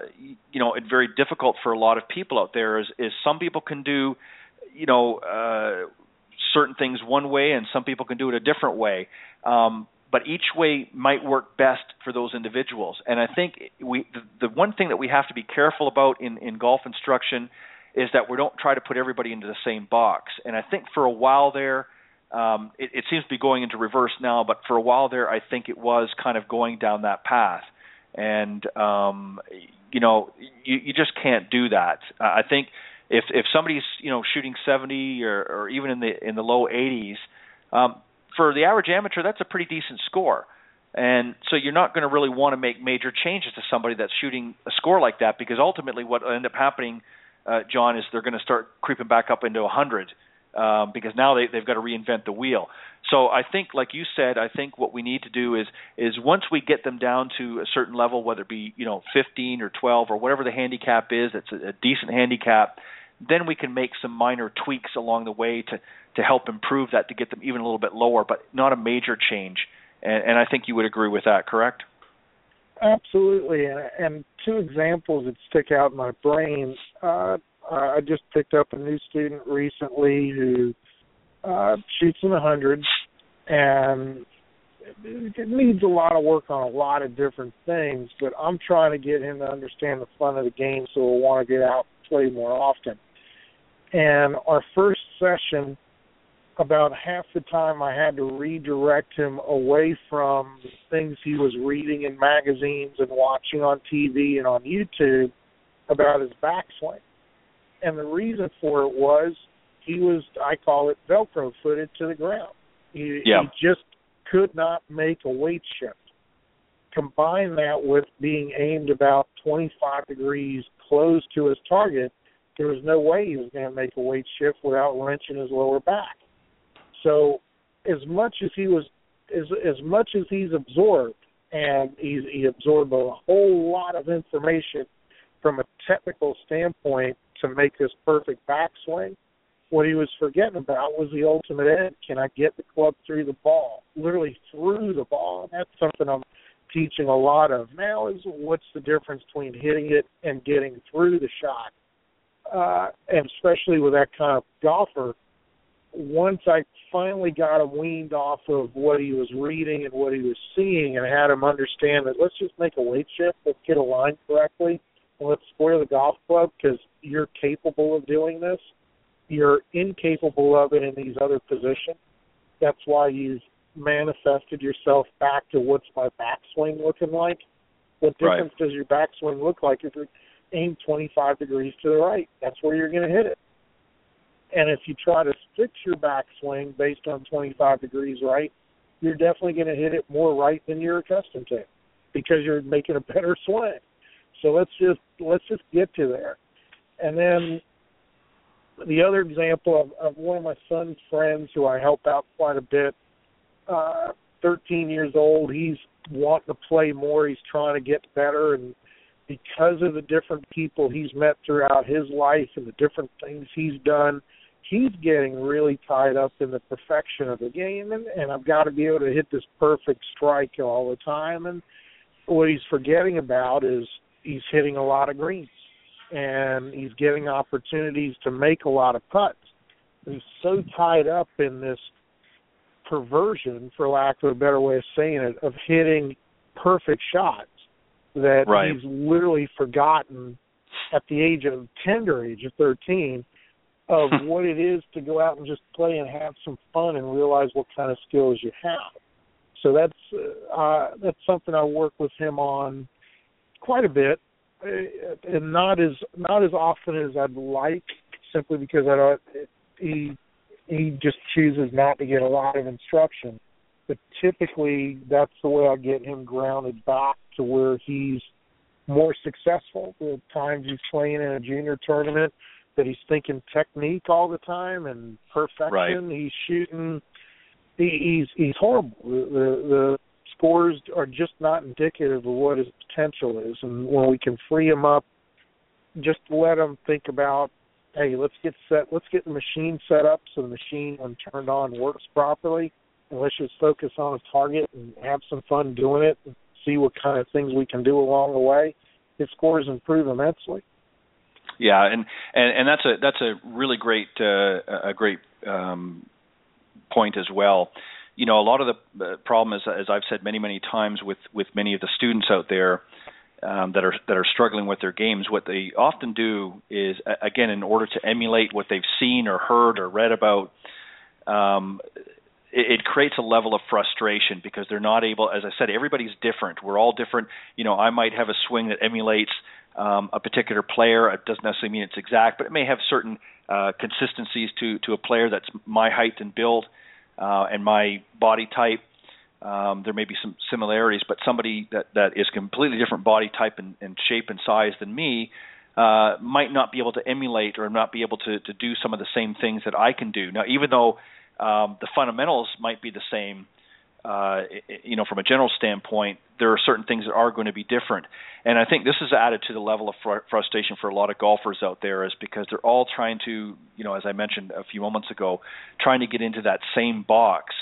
you know, it's very difficult for a lot of people out there is, is some people can do, you know, uh, certain things one way and some people can do it a different way. Um, but each way might work best for those individuals. And I think we the, the one thing that we have to be careful about in, in golf instruction is that we don't try to put everybody into the same box. And I think for a while there, um, it, it seems to be going into reverse now, but for a while there I think it was kind of going down that path. And, um, you know, you, you just can't do that. Uh, I think if if somebody's, you know, shooting seventy or, or even in the in the low eighties, um, for the average amateur, that's a pretty decent score. And so you're not going to really want to make major changes to somebody that's shooting a score like that, because ultimately what will end up happening, uh, John, is they're going to start creeping back up into one hundred, um, because now they, they've got to reinvent the wheel. So I think, like you said, I think what we need to do is is once we get them down to a certain level, whether it be, you know, fifteen or twelve or whatever the handicap is, that's a, a decent handicap, then we can make some minor tweaks along the way to, to help improve that, to get them even a little bit lower, but not a major change. And, and I think you would agree with that, correct? Absolutely. And, and two examples that stick out in my brain. Uh, I just picked up a new student recently who uh, shoots in the hundreds, and it needs a lot of work on a lot of different things, but I'm trying to get him to understand the fun of the game, so he'll want to get out and play more often. And our first session, about half the time I had to redirect him away from things he was reading in magazines and watching on T V and on YouTube about his backswing. And the reason for it was he was, I call it, Velcro-footed to the ground. He, yeah. he just could not make a weight shift. Combine that with being aimed about twenty-five degrees close to his target, there was no way he was going to make a weight shift without wrenching his lower back. So, as much as he was, as as much as he's absorbed, and he's, he absorbed a whole lot of information from a technical standpoint to make this perfect backswing, what he was forgetting about was the ultimate end. Can I get the club through the ball, literally through the ball? And that's something I'm teaching a lot of now, is what's the difference between hitting it and getting through the shot, uh, and especially with that kind of golfer. Once I finally got him weaned off of what he was reading and what he was seeing and had him understand that let's just make a weight shift, let's get aligned correctly, and let's square the golf club, because you're capable of doing this. You're incapable of it in these other positions. That's why you've manifested yourself back to what's my backswing looking like. What difference right. does your backswing look like if you're aimed twenty-five degrees to the right? That's where you're going to hit it. And if you try to fix your backswing based on twenty-five degrees right, you're definitely going to hit it more right than you're accustomed to, because you're making a better swing. So let's just let's just get to there. And then the other example of, of one of my son's friends who I help out quite a bit, uh, thirteen years old, he's wanting to play more. He's trying to get better, and because of the different people he's met throughout his life and the different things he's done, he's getting really tied up in the perfection of the game, and, and I've got to be able to hit this perfect strike all the time. And what he's forgetting about is he's hitting a lot of greens, and he's getting opportunities to make a lot of putts. He's so tied up in this perversion, for lack of a better way of saying it, of hitting perfect shots, that right. he's literally forgotten at the age of tender age of thirteen of what it is to go out and just play and have some fun and realize what kind of skills you have. So that's uh, that's something I work with him on quite a bit, and not as not as often as I'd like, simply because I don't, he he just chooses not to get a lot of instruction. But typically, that's the way I get him grounded back to where he's more successful. The times he's playing in a junior tournament, that he's thinking technique all the time and perfection. Right. He's shooting. He, he's he's horrible. The, the, the scores are just not indicative of what his potential is. And when we can free him up, just let him think about, hey, let's get set. Let's get the machine set up so the machine, when turned on, works properly. And let's just focus on a target and have some fun doing it and see what kind of things we can do along the way. His scores improve immensely. Yeah, and, and, and that's a that's a really great uh, a great um, point as well. You know, a lot of the problem is, as I've said many many times with, with many of the students out there um, that are that are struggling with their games, what they often do is, again, in order to emulate what they've seen or heard or read about. Um, it creates a level of frustration because they're not able, as I said, everybody's different. We're all different. You know, I might have a swing that emulates um, a particular player. It doesn't necessarily mean it's exact, but it may have certain uh, consistencies to, to a player that's my height and build uh, and my body type. Um, there may be some similarities, but somebody that, that is completely different body type and, and shape and size than me uh, might not be able to emulate or not be able to, to do some of the same things that I can do. Now, even though Um, the fundamentals might be the same, uh, you know, from a general standpoint, there are certain things that are going to be different. And I think this is added to the level of fr- frustration for a lot of golfers out there is because they're all trying to, you know, as I mentioned a few moments ago, trying to get into that same box.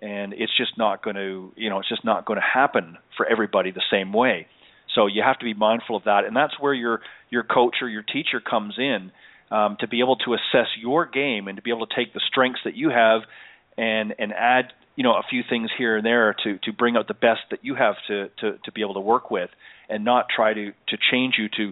And it's just not going to, you know, it's just not going to happen for everybody the same way. So you have to be mindful of that. And that's where your, your coach or your teacher comes in. Um, to be able to assess your game and to be able to take the strengths that you have and and add, you know, a few things here and there to, to bring out the best that you have to, to, to be able to work with and not try to, to change you to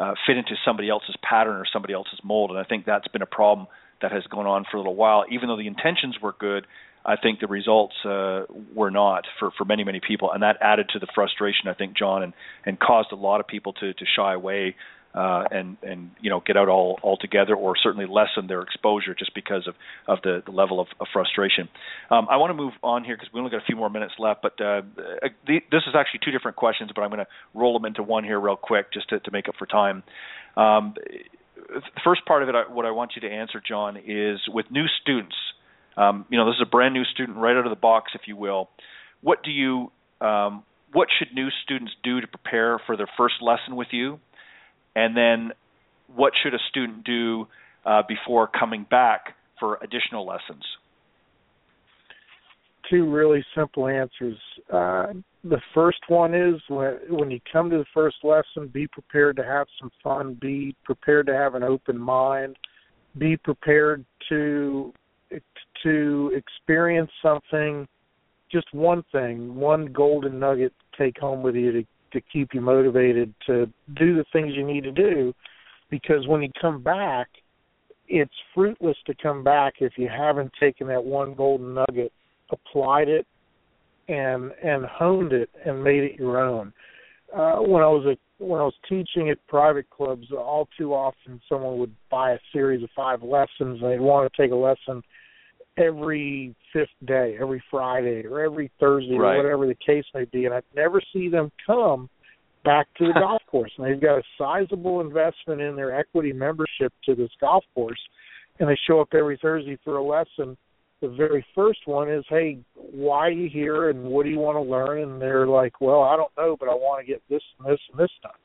uh, fit into somebody else's pattern or somebody else's mold. And I think that's been a problem that has gone on for a little while. Even though the intentions were good, I think the results uh, were not for, for many, many people. And that added to the frustration, I think, John, and, and caused a lot of people to, to shy away Uh, and, and you know, get out all altogether or certainly lessen their exposure just because of, of the, the level of, of frustration. Um, I want to move on here because we only got a few more minutes left, but uh, the, this is actually two different questions, but I'm going to roll them into one here real quick just to, to make up for time. Um, the first part of it, I, what I want you to answer, John, is with new students, um, you know, this is a brand new student right out of the box, if you will. What do you, um, what should new students do to prepare for their first lesson with you? And then what should a student do uh, before coming back for additional lessons? Two really simple answers. Uh, the first one is when, when you come to the first lesson, be prepared to have some fun, be prepared to have an open mind, be prepared to to experience something, just one thing, one golden nugget to take home with you to to keep you motivated to do the things you need to do, because when you come back, it's fruitless to come back if you haven't taken that one golden nugget, applied it, and and honed it and made it your own. Uh, when I was a, when I was teaching at private clubs, all too often someone would buy a series of five lessons, and they'd want to take a lesson every fifth day, every Friday, or every Thursday, right, or whatever the case may be, and I'd never see them come back to the golf course. And they've got a sizable investment in their equity membership to this golf course, and they show up every Thursday for a lesson. The very first one is, hey, why are you here, and what do you want to learn? And they're like, well, I don't know, but I want to get this and this and this done.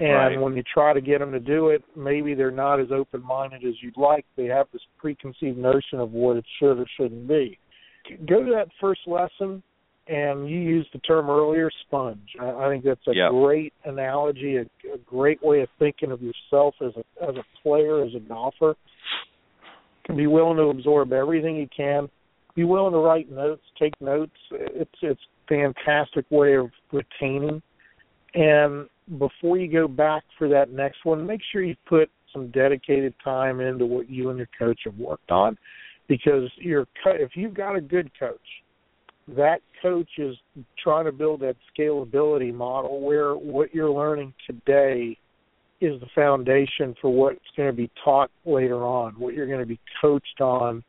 And right, when you try to get them to do it, maybe they're not as open-minded as you'd like. They have this preconceived notion of what it should or shouldn't be. Go to that first lesson, and you used the term earlier, sponge. I think that's a yep. great analogy, a, a great way of thinking of yourself as a, as a player, as a golfer. Be willing to absorb everything you can. Be willing to write notes, take notes. It's it's a fantastic way of retaining. And before you go back for that next one, make sure you put some dedicated time into what you and your coach have worked on, because your co- if you've got a good coach, that coach is trying to build that scalability model where what you're learning today is the foundation for what's going to be taught later on, what you're going to be coached on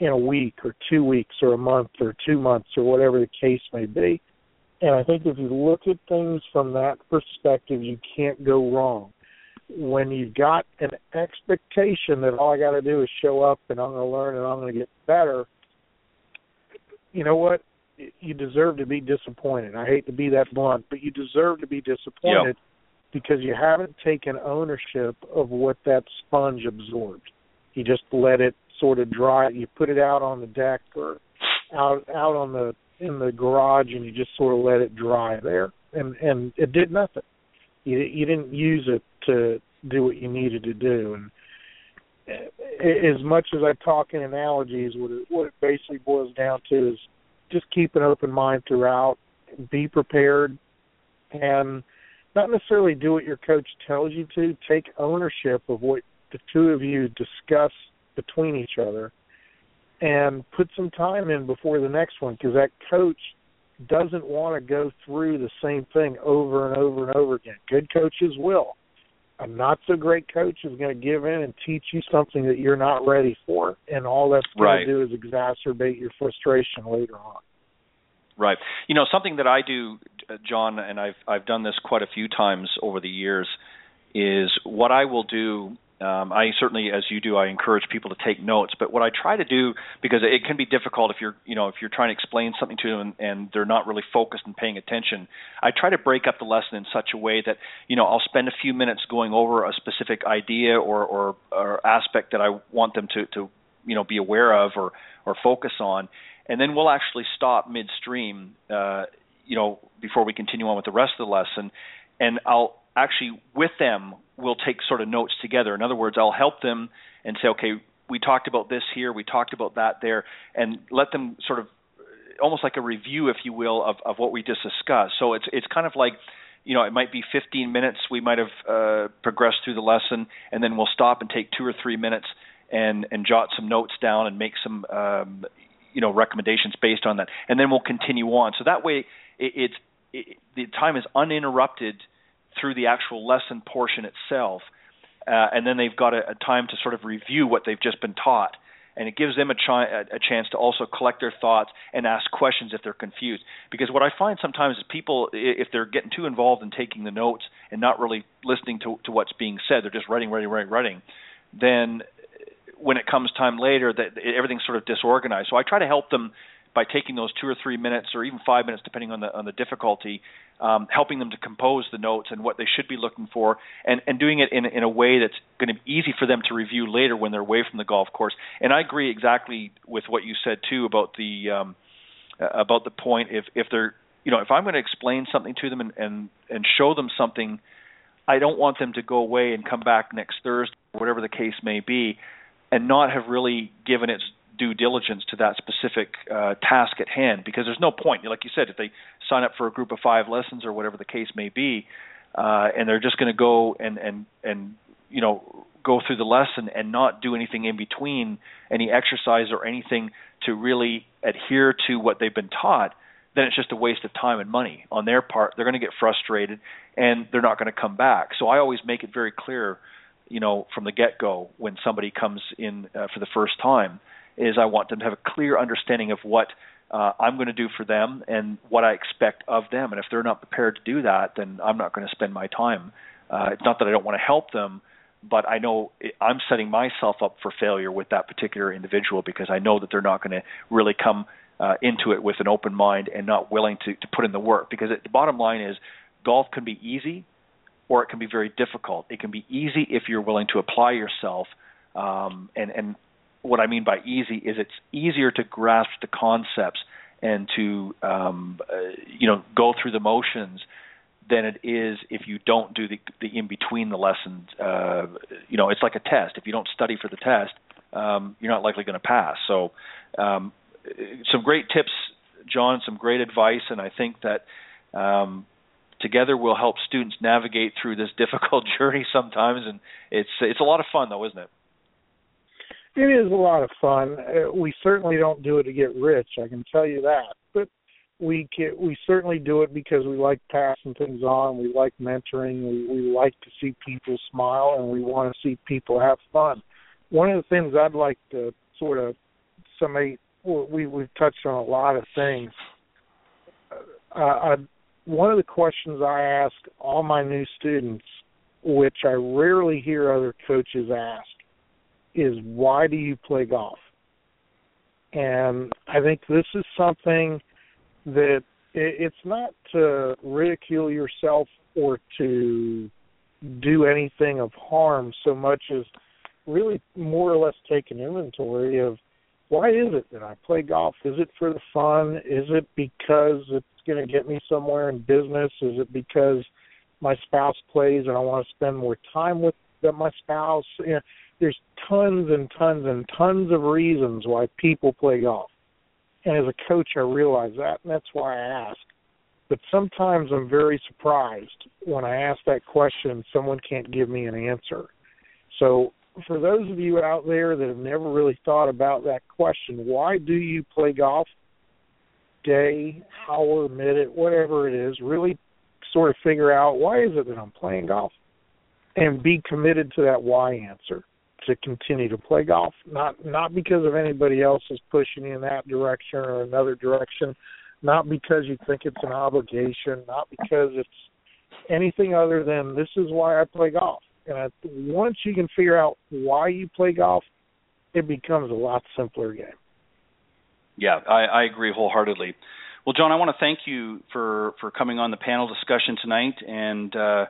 in a week or two weeks or a month or two months or whatever the case may be. And I think if you look at things from that perspective, you can't go wrong. When you've got an expectation that all I got to do is show up and I'm going to learn and I'm going to get better, you know what? You deserve to be disappointed. I hate to be that blunt, but you deserve to be disappointed, yep, because you haven't taken ownership of what that sponge absorbed. You just let it sort of dry. You put it out on the deck or out out on the in the garage, and you just sort of let it dry there, and and it did nothing. You, you didn't use it to do what you needed to do. And as much as I talk in analogies, what it, what it basically boils down to is just keep an open mind throughout, be prepared, and not necessarily do what your coach tells you to. Take ownership of what the two of you discuss between each other, and put some time in before the next one, because that coach doesn't want to go through the same thing over and over and over again. Good coaches will. A not-so-great coach is going to give in and teach you something that you're not ready for, and all that's going right. to do is exacerbate your frustration later on. Right. You know, something that I do, John, and I've I've done this quite a few times over the years, is what I will do, um, I certainly, as you do, I encourage people to take notes, but what I try to do, because it can be difficult if you're, you know, if you're trying to explain something to them and, and they're not really focused and paying attention, I try to break up the lesson in such a way that, you know, I'll spend a few minutes going over a specific idea or, or, or aspect that I want them to, to, you know, be aware of or, or focus on. And then we'll actually stop midstream, uh, you know, before we continue on with the rest of the lesson. And I'll actually, with them, we'll take sort of notes together. In other words, I'll help them and say, okay, we talked about this here, we talked about that there, and let them sort of almost like a review, if you will, of, of what we just discussed. So it's it's kind of like, you know, it might be fifteen minutes we might have uh, progressed through the lesson, and then we'll stop and take two or three minutes and, and jot some notes down and make some um, – you know, recommendations based on that, and then we'll continue on. So that way, it's it, it, the time is uninterrupted through the actual lesson portion itself, uh, and then they've got a, a time to sort of review what they've just been taught, and it gives them a, chi- a chance to also collect their thoughts and ask questions if they're confused. Because what I find sometimes is people, if they're getting too involved in taking the notes and not really listening to, to what's being said, they're just writing, writing, writing, writing, then when it comes time later, that everything's sort of disorganized. So I try to help them by taking those two or three minutes or even five minutes, depending on the on the difficulty, um, helping them to compose the notes and what they should be looking for, and, and doing it in, in a way that's going to be easy for them to review later when they're away from the golf course. And I agree exactly with what you said, too, about the um, about the point. If, if they're, you know, if I'm going to explain something to them and, and, and show them something, I don't want them to go away and come back next Thursday, whatever the case may be, and not have really given its due diligence to that specific uh, task at hand, because there's no point. Like you said, if they sign up for a group of five lessons or whatever the case may be, uh, and they're just going to go and, and, and you know go through the lesson and not do anything in between, any exercise or anything to really adhere to what they've been taught, then it's just a waste of time and money on their part. They're going to get frustrated, and they're not going to come back. So I always make it very clear, you know, from the get-go when somebody comes in uh, for the first time, is I want them to have a clear understanding of what uh, I'm going to do for them and what I expect of them. And if they're not prepared to do that, then I'm not going to spend my time. Uh, it's not that I don't want to help them, but I know it, I'm setting myself up for failure with that particular individual, because I know that they're not going to really come uh, into it with an open mind and not willing to, to put in the work. Because it, the bottom line is, golf can be easy, or it can be very difficult. It can be easy if you're willing to apply yourself. Um, and, and what I mean by easy is it's easier to grasp the concepts and to um, uh, you know go through the motions than it is if you don't do the, the in-between the lessons. Uh, you know, it's like a test. If you don't study for the test, um, you're not likely going to pass. So um, some great tips, John, some great advice, and I think that um, – together we'll help students navigate through this difficult journey sometimes, and it's it's a lot of fun, though, isn't it? It is a lot of fun. We certainly don't do it to get rich, I can tell you that. But we can, we certainly do it because we like passing things on, we like mentoring, we, we like to see people smile, and we want to see people have fun. One of the things I'd like to sort of summate, we, we've touched on a lot of things. Uh, I One of the questions I ask all my new students, which I rarely hear other coaches ask, is why do you play golf? And I think this is something that it's not to ridicule yourself or to do anything of harm so much as really more or less take an inventory of why is it that I play golf? Is it for the fun? Is it because it's going to get me somewhere in business? Is it because my spouse plays and I want to spend more time with my spouse? You know, there's tons and tons and tons of reasons why people play golf. And as a coach, I realize that, and that's why I ask. But sometimes I'm very surprised when I ask that question, someone can't give me an answer. So for those of you out there that have never really thought about that question, why do you play golf? Day, hour, minute, whatever it is, really sort of figure out why is it that I'm playing golf and be committed to that why answer to continue to play golf, not not because of anybody else is pushing you in that direction or another direction, not because you think it's an obligation, not because it's anything other than this is why I play golf. And I, once you can figure out why you play golf, it becomes a lot simpler game. Yeah, I, I agree wholeheartedly. Well, John, I want to thank you for, for coming on the panel discussion tonight. And uh,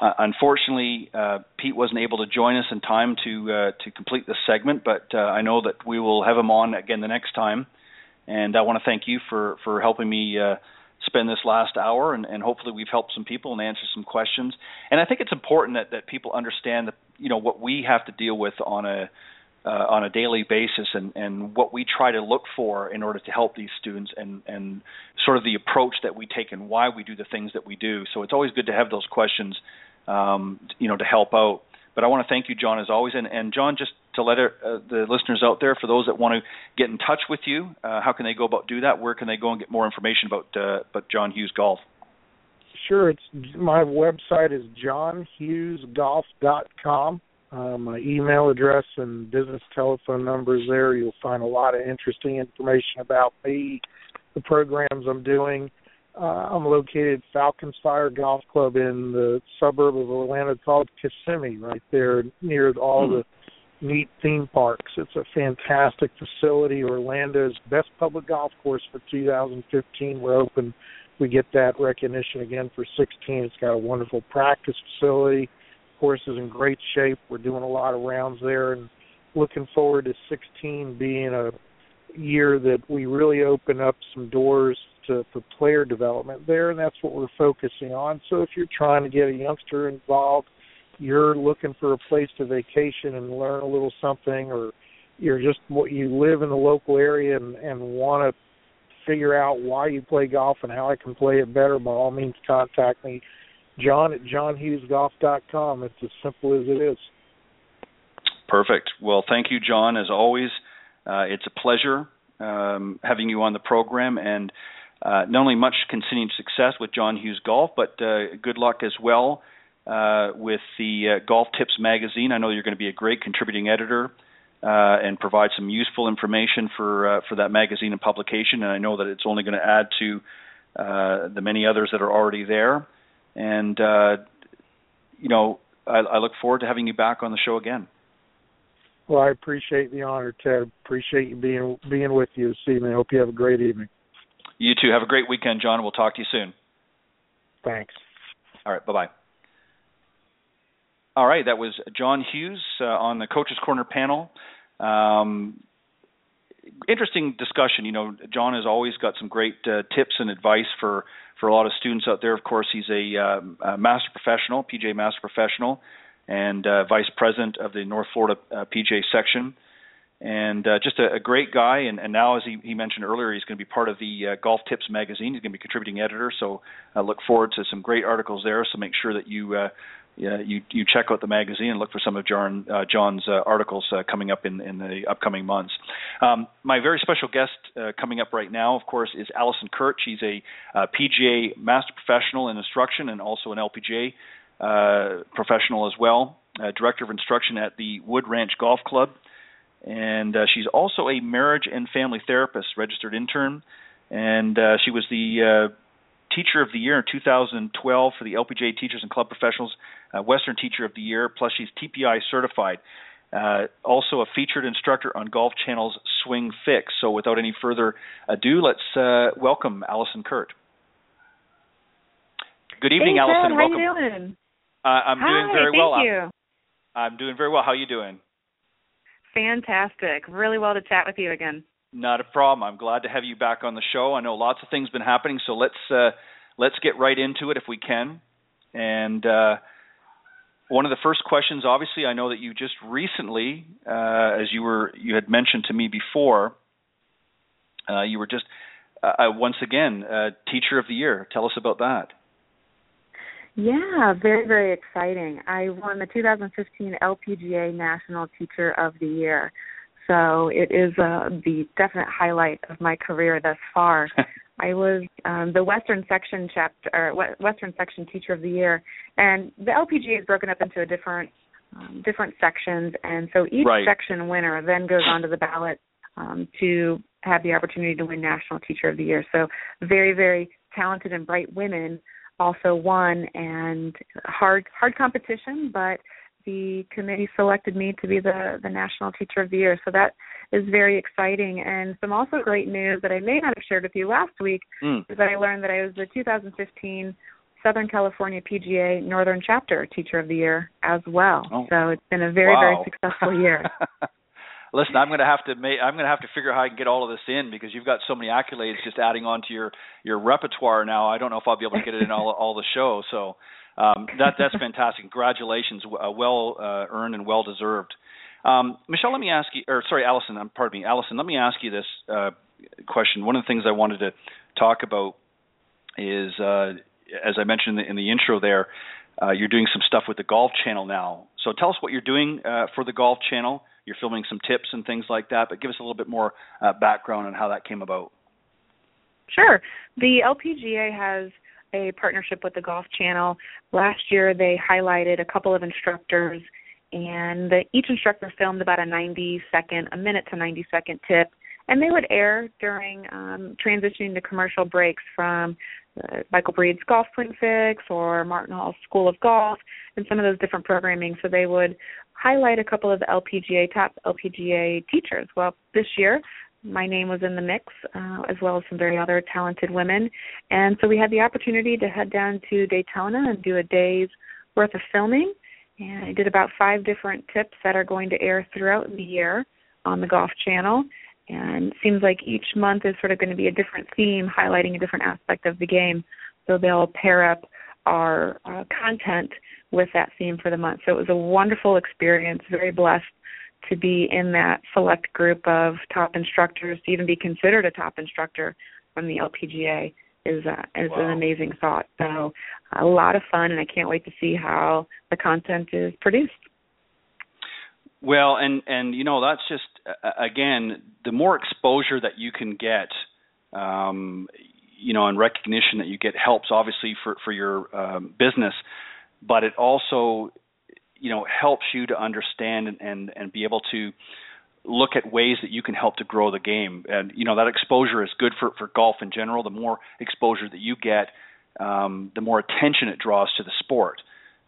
uh, unfortunately, uh, Pete wasn't able to join us in time to uh, to complete this segment, but uh, I know that we will have him on again the next time. And I want to thank you for, for helping me uh, spend this last hour, and, and hopefully we've helped some people and answered some questions. And I think it's important that, that people understand that, you know, what we have to deal with on a Uh, on a daily basis, and, and what we try to look for in order to help these students, and, and sort of the approach that we take and why we do the things that we do. So it's always good to have those questions, um, you know, to help out. But I want to thank you, John, as always. And, and John, just to let our, uh, the listeners out there, for those that want to get in touch with you, uh, how can they go about do that? Where can they go and get more information about, uh, about John Hughes Golf? Sure. It's my website is John Hughes Golf dot com. Uh, my email address and business telephone number is there. You'll find a lot of interesting information about me, the programs I'm doing. Uh, I'm located at Falcons Fire Golf Club in the suburb of Atlanta called Kissimmee, right there near all the neat theme parks. It's a fantastic facility. Orlando's best public golf course for two thousand fifteen. We're open. We get that recognition again for sixteen. It's got a wonderful practice facility. Course is in great shape. We're doing a lot of rounds there, and looking forward to sixteen being a year that we really open up some doors to for player development there, and that's what we're focusing on. So if you're trying to get a youngster involved, you're looking for a place to vacation and learn a little something, or you're just you live in the local area and, and want to figure out why you play golf and how I can play it better, by all means contact me. John at John Hughes Golf dot com. It's as simple as it is. Perfect. Well, thank you, John, as always. Uh, it's a pleasure um, having you on the program, and uh, not only much continued success with John Hughes Golf, but uh, good luck as well uh, with the uh, Golf Tips magazine. I know you're going to be a great contributing editor uh, and provide some useful information for uh, for that magazine and publication, and I know that it's only going to add to uh, the many others that are already there. And, uh, you know, I, I look forward to having you back on the show again. Well, I appreciate the honor, Ted. Appreciate you being being with you this evening. I hope you have a great evening. You too. Have a great weekend, John. We'll talk to you soon. Thanks. All right. Bye-bye. All right. That was John Hughes uh, on the Coaches Corner panel. Um, interesting discussion. You know, John has always got some great uh, tips and advice for For a lot of students out there. Of course, he's a, um, a master professional, P G A master professional, and uh, vice president of the North Florida uh, P G A section, and uh, just a, a great guy. And, and now, as he, he mentioned earlier, he's going to be part of the uh, Golf Tips magazine. He's going to be contributing editor, so I look forward to some great articles there. So make sure that you uh, yeah, you, you check out the magazine and look for some of John, uh, John's uh, articles uh, coming up in, in the upcoming months. Um, my very special guest uh, coming up right now, of course, is Alison Curdt. She's a uh, P G A master professional in instruction and also an L P G A uh, professional as well, uh, director of instruction at the Wood Ranch Golf Club. And uh, she's also a marriage and family therapist, registered intern, and uh, she was the uh, Teacher of the Year in two thousand twelve for the L P G A Teachers and Club Professionals, uh, Western Teacher of the Year, plus she's T P I certified. Uh, also a featured instructor on Golf Channel's Swing Fix. So without any further ado, let's uh, welcome Alison Curdt. Good evening, hey, Alison. Welcome. How are you doing? Uh, I'm Hi, doing very thank well. You. I'm, I'm doing very well. How are you doing? Fantastic. Really well to chat with you again. Not a problem. I'm glad to have you back on the show. I know lots of things have been happening, so let's uh, let's get right into it if we can. And uh, one of the first questions, obviously, I know that you just recently, uh, as you were you had mentioned to me before, uh, you were just uh, once again uh, Teacher of the Year. Tell us about that. Yeah, very, very exciting. I won the two thousand fifteen L P G A National Teacher of the Year. So it is uh, the definite highlight of my career thus far. I was um, the Western Section chapter, or Western Section Teacher of the Year, and the L P G A is broken up into a different um, different sections, and so each right. section winner then goes onto the ballot um, to have the opportunity to win National Teacher of the Year. So very, very talented and bright women also won, and hard hard competition, but the committee selected me to be the, the National Teacher of the Year. So that is very exciting. And some also great news that I may not have shared with you last week mm. is that I learned that I was the two thousand fifteen Southern California P G A Northern Chapter Teacher of the Year as well. Oh. So it's been a very, wow. very successful year. Listen, I'm going to have to make, I'm going to have to figure out how I can get all of this in, because you've got so many accolades just adding on to your, your repertoire now. I don't know if I'll be able to get it in all all the show. So um, that that's fantastic. Congratulations, uh, well uh, earned and well deserved. Um, Michelle, let me ask you, or sorry, Alison, um, pardon me, Alison, let me ask you this uh, question. One of the things I wanted to talk about is, uh, as I mentioned in the, in the intro there, uh, you're doing some stuff with the Golf Channel now. So tell us what you're doing uh, for the Golf Channel. You're filming some tips and things like that, but give us a little bit more uh, background on how that came about. Sure. The L P G A has a partnership with the Golf Channel. Last year they highlighted a couple of instructors, and the, each instructor filmed about a ninety-second, a minute to ninety-second tip, and they would air during um, transitioning to commercial breaks from uh, Michael Breed's Golf Twin Fix or Martin Hall's School of Golf and some of those different programming. So they would highlight a couple of the L P G A, top L P G A teachers. Well, this year, my name was in the mix, uh, as well as some very other talented women. And so we had the opportunity to head down to Daytona and do a day's worth of filming. And I did about five different tips that are going to air throughout the year on the Golf Channel. And it seems like each month is sort of going to be a different theme highlighting a different aspect of the game. So they'll pair up our uh, content with that theme for the month. So it was a wonderful experience, very blessed to be in that select group of top instructors. To even be considered a top instructor from the L P G A is, uh, is wow. an amazing thought. So a lot of fun, and I can't wait to see how the content is produced. Well, and, and you know, that's just, uh, again, the more exposure that you can get, um, you know, and recognition that you get helps, obviously, for, for your um, business, but it also, you know, helps you to understand and, and, and be able to look at ways that you can help to grow the game. And, you know, that exposure is good for, for golf in general. The more exposure that you get, um, the more attention it draws to the sport.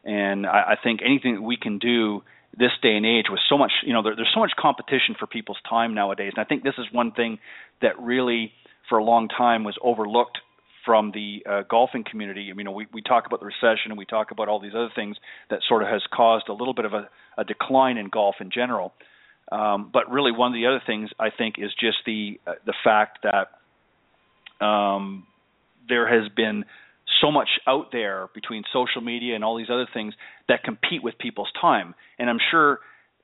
And I, I think anything that we can do this day and age with so much, you know, there, there's so much competition for people's time nowadays. And I think this is one thing that really, for a long time, was overlooked from the uh, golfing community. I mean, you know, we, we talk about the recession and we talk about all these other things that sort of has caused a little bit of a, a decline in golf in general. Um, but really one of the other things I think is just the, uh, the fact that um, there has been so much out there between social media and all these other things that compete with people's time. And I'm sure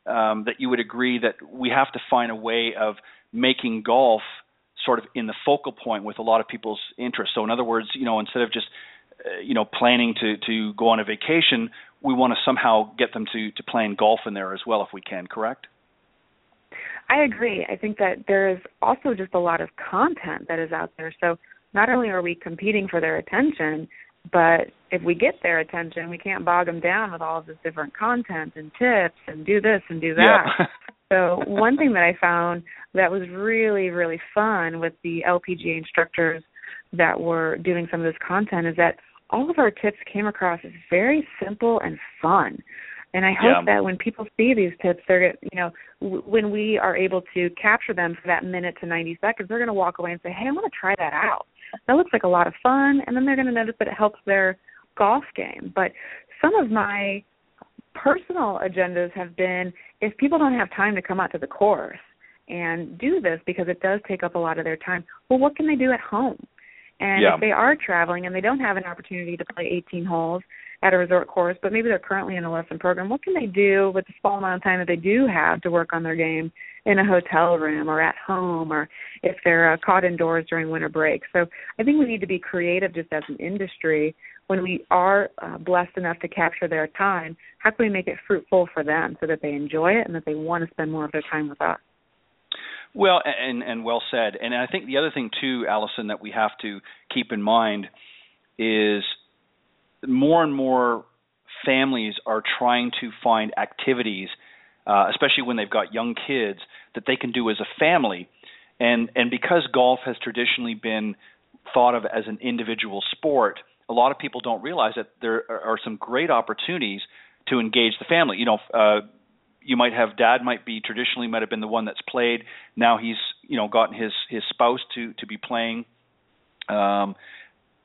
um, that you would agree that we have to find a way of making golf sort of in the focal point with a lot of people's interest. So in other words, you know, instead of just, uh, you know, planning to, to go on a vacation, we want to somehow get them to, to plan golf in there as well if we can, correct? I agree. I think that there is also just a lot of content that is out there. So not only are we competing for their attention, but if we get their attention, we can't bog them down with all of this different content and tips and do this and do that. Yeah. So one thing that I found that was really, really fun with the L P G A instructors that were doing some of this content is that all of our tips came across as very simple and fun. And I hope yeah. that when people see these tips, they're, you know, w- when we are able to capture them for that minute to ninety seconds, they're going to walk away and say, hey, I want to try that out. That looks like a lot of fun. And then they're going to notice that it helps their golf game. But some of my personal agendas have been, if people don't have time to come out to the course and do this because it does take up a lot of their time, well, what can they do at home? And yeah. if they are traveling and they don't have an opportunity to play eighteen holes at a resort course, but maybe they're currently in a lesson program, what can they do with the small amount of time that they do have to work on their game in a hotel room or at home, or if they're uh, caught indoors during winter break? So I think we need to be creative just as an industry when we are uh, blessed enough to capture their time, how can we make it fruitful for them so that they enjoy it and that they want to spend more of their time with us? Well, and, and well said. And I think the other thing, too, Alison, that we have to keep in mind is more and more families are trying to find activities, uh, especially when they've got young kids, that they can do as a family. And and because golf has traditionally been thought of as an individual sport, a lot of people don't realize that there are some great opportunities to engage the family. You know, uh, you might have dad might be traditionally might have been the one that's played. Now he's, you know, gotten his, his spouse to, to be playing. Um,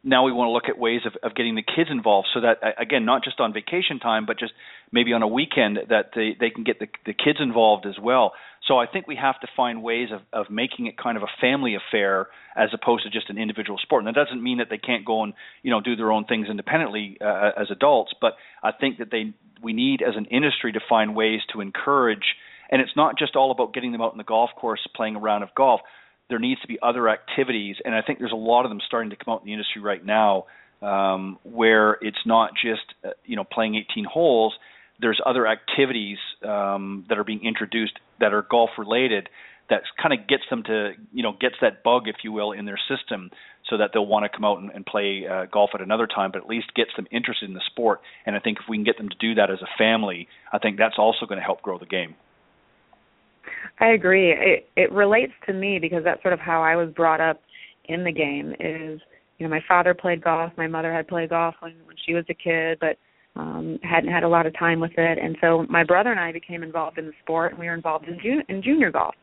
now we want to look at ways of, of getting the kids involved so that, again, not just on vacation time, but just maybe on a weekend that they, they can get the, the kids involved as well. So I think we have to find ways of, of making it kind of a family affair as opposed to just an individual sport. And that doesn't mean that they can't go and, you know, do their own things independently uh, as adults, but I think that they we need as an industry to find ways to encourage. And it's not just all about getting them out in the golf course playing a round of golf. There needs to be other activities, and I think there's a lot of them starting to come out in the industry right now um, where it's not just uh, you know playing eighteen holes. There's other activities um, that are being introduced that are golf-related that kind of gets them to, you know, gets that bug, if you will, in their system so that they'll want to come out and, and play uh, golf at another time, but at least gets them interested in the sport. And I think if we can get them to do that as a family, I think that's also going to help grow the game. I agree. It, it relates to me because that's sort of how I was brought up in the game is, you know, my father played golf. My mother had played golf when, when she was a kid, but um, hadn't had a lot of time with it. And so my brother and I became involved in the sport, and we were involved in, jun- in junior golf.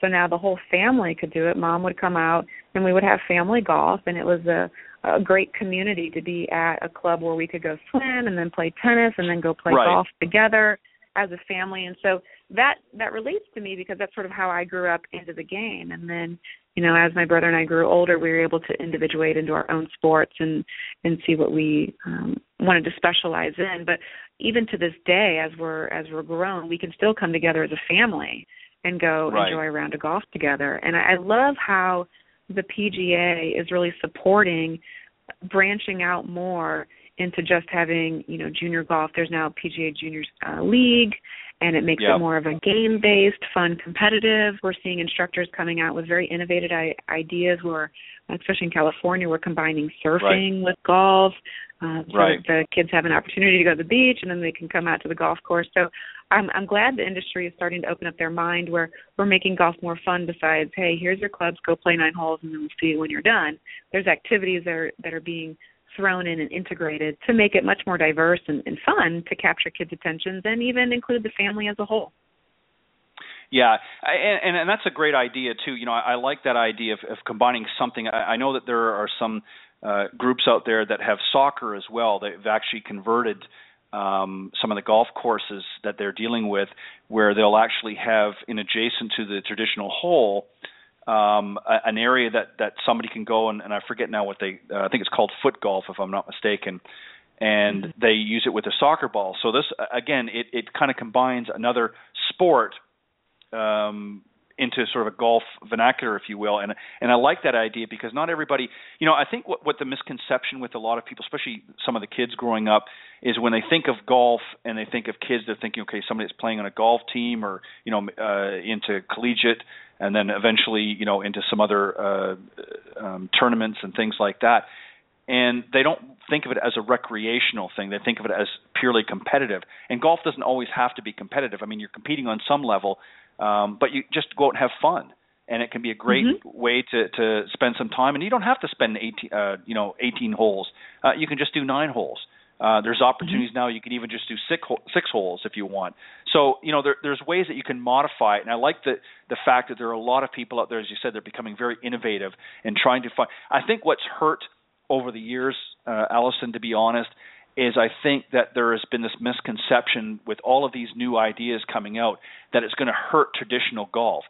So now the whole family could do it. Mom would come out, and we would have family golf, and it was a, a great community to be at a club where we could go swim and then play tennis and then go play right. golf together as a family. And so that that relates to me because that's sort of how I grew up into the game. And then, you know, as my brother and I grew older, we were able to individuate into our own sports and, and see what we um, wanted to specialize in. But even to this day, as we're as we're grown, we can still come together as a family and go right. enjoy a round of golf together. And I, I love how the P G A is really supporting branching out more into just having, you know, junior golf. There's now a P G A Junior uh, League, and it makes yep. it more of a game-based, fun, competitive. We're seeing instructors coming out with very innovative I- ideas where, especially in California, we're combining surfing right. with golf. Uh, so right. the kids have an opportunity to go to the beach, and then they can come out to the golf course. So I'm, I'm glad the industry is starting to open up their mind where we're making golf more fun besides, hey, here's your clubs, go play nine holes, and then we'll see you when you're done. There's activities that are, that are being thrown in and integrated to make it much more diverse and, and fun to capture kids' attentions and even include the family as a whole. Yeah, and, and that's a great idea, too. You know, I, I like that idea of, of combining something. I, I know that there are some uh, groups out there that have soccer as well. They've actually converted um, some of the golf courses that they're dealing with where they'll actually have, in adjacent to the traditional hole, Um, an area that, that somebody can go and, and I forget now what they uh, I think it's called foot golf if I'm not mistaken, and mm-hmm. they use it with a soccer ball. So this again it, it kind of combines another sport um, into sort of a golf vernacular, if you will, and and I like that idea because not everybody, you know, I think what, what the misconception with a lot of people, especially some of the kids growing up, is when they think of golf and they think of kids, they're thinking, okay, somebody that's playing on a golf team or, you know, uh, into collegiate and then eventually, you know, into some other uh, um, tournaments and things like that. And they don't think of it as a recreational thing. They think of it as purely competitive. And golf doesn't always have to be competitive. I mean, you're competing on some level, um, but you just go out and have fun. And it can be a great mm-hmm. way to, to spend some time. And you don't have to spend eighteen, uh, you know, eighteen holes. Uh, you can just do nine holes. Uh, there's opportunities mm-hmm. now you can even just do six, ho- six holes if you want. So, you know, there, there's ways that you can modify it. And I like the, the fact that there are a lot of people out there, as you said, they're becoming very innovative and trying to find – I think what's hurt over the years, uh, Alison, to be honest, is I think that there has been this misconception with all of these new ideas coming out that it's going to hurt traditional golf.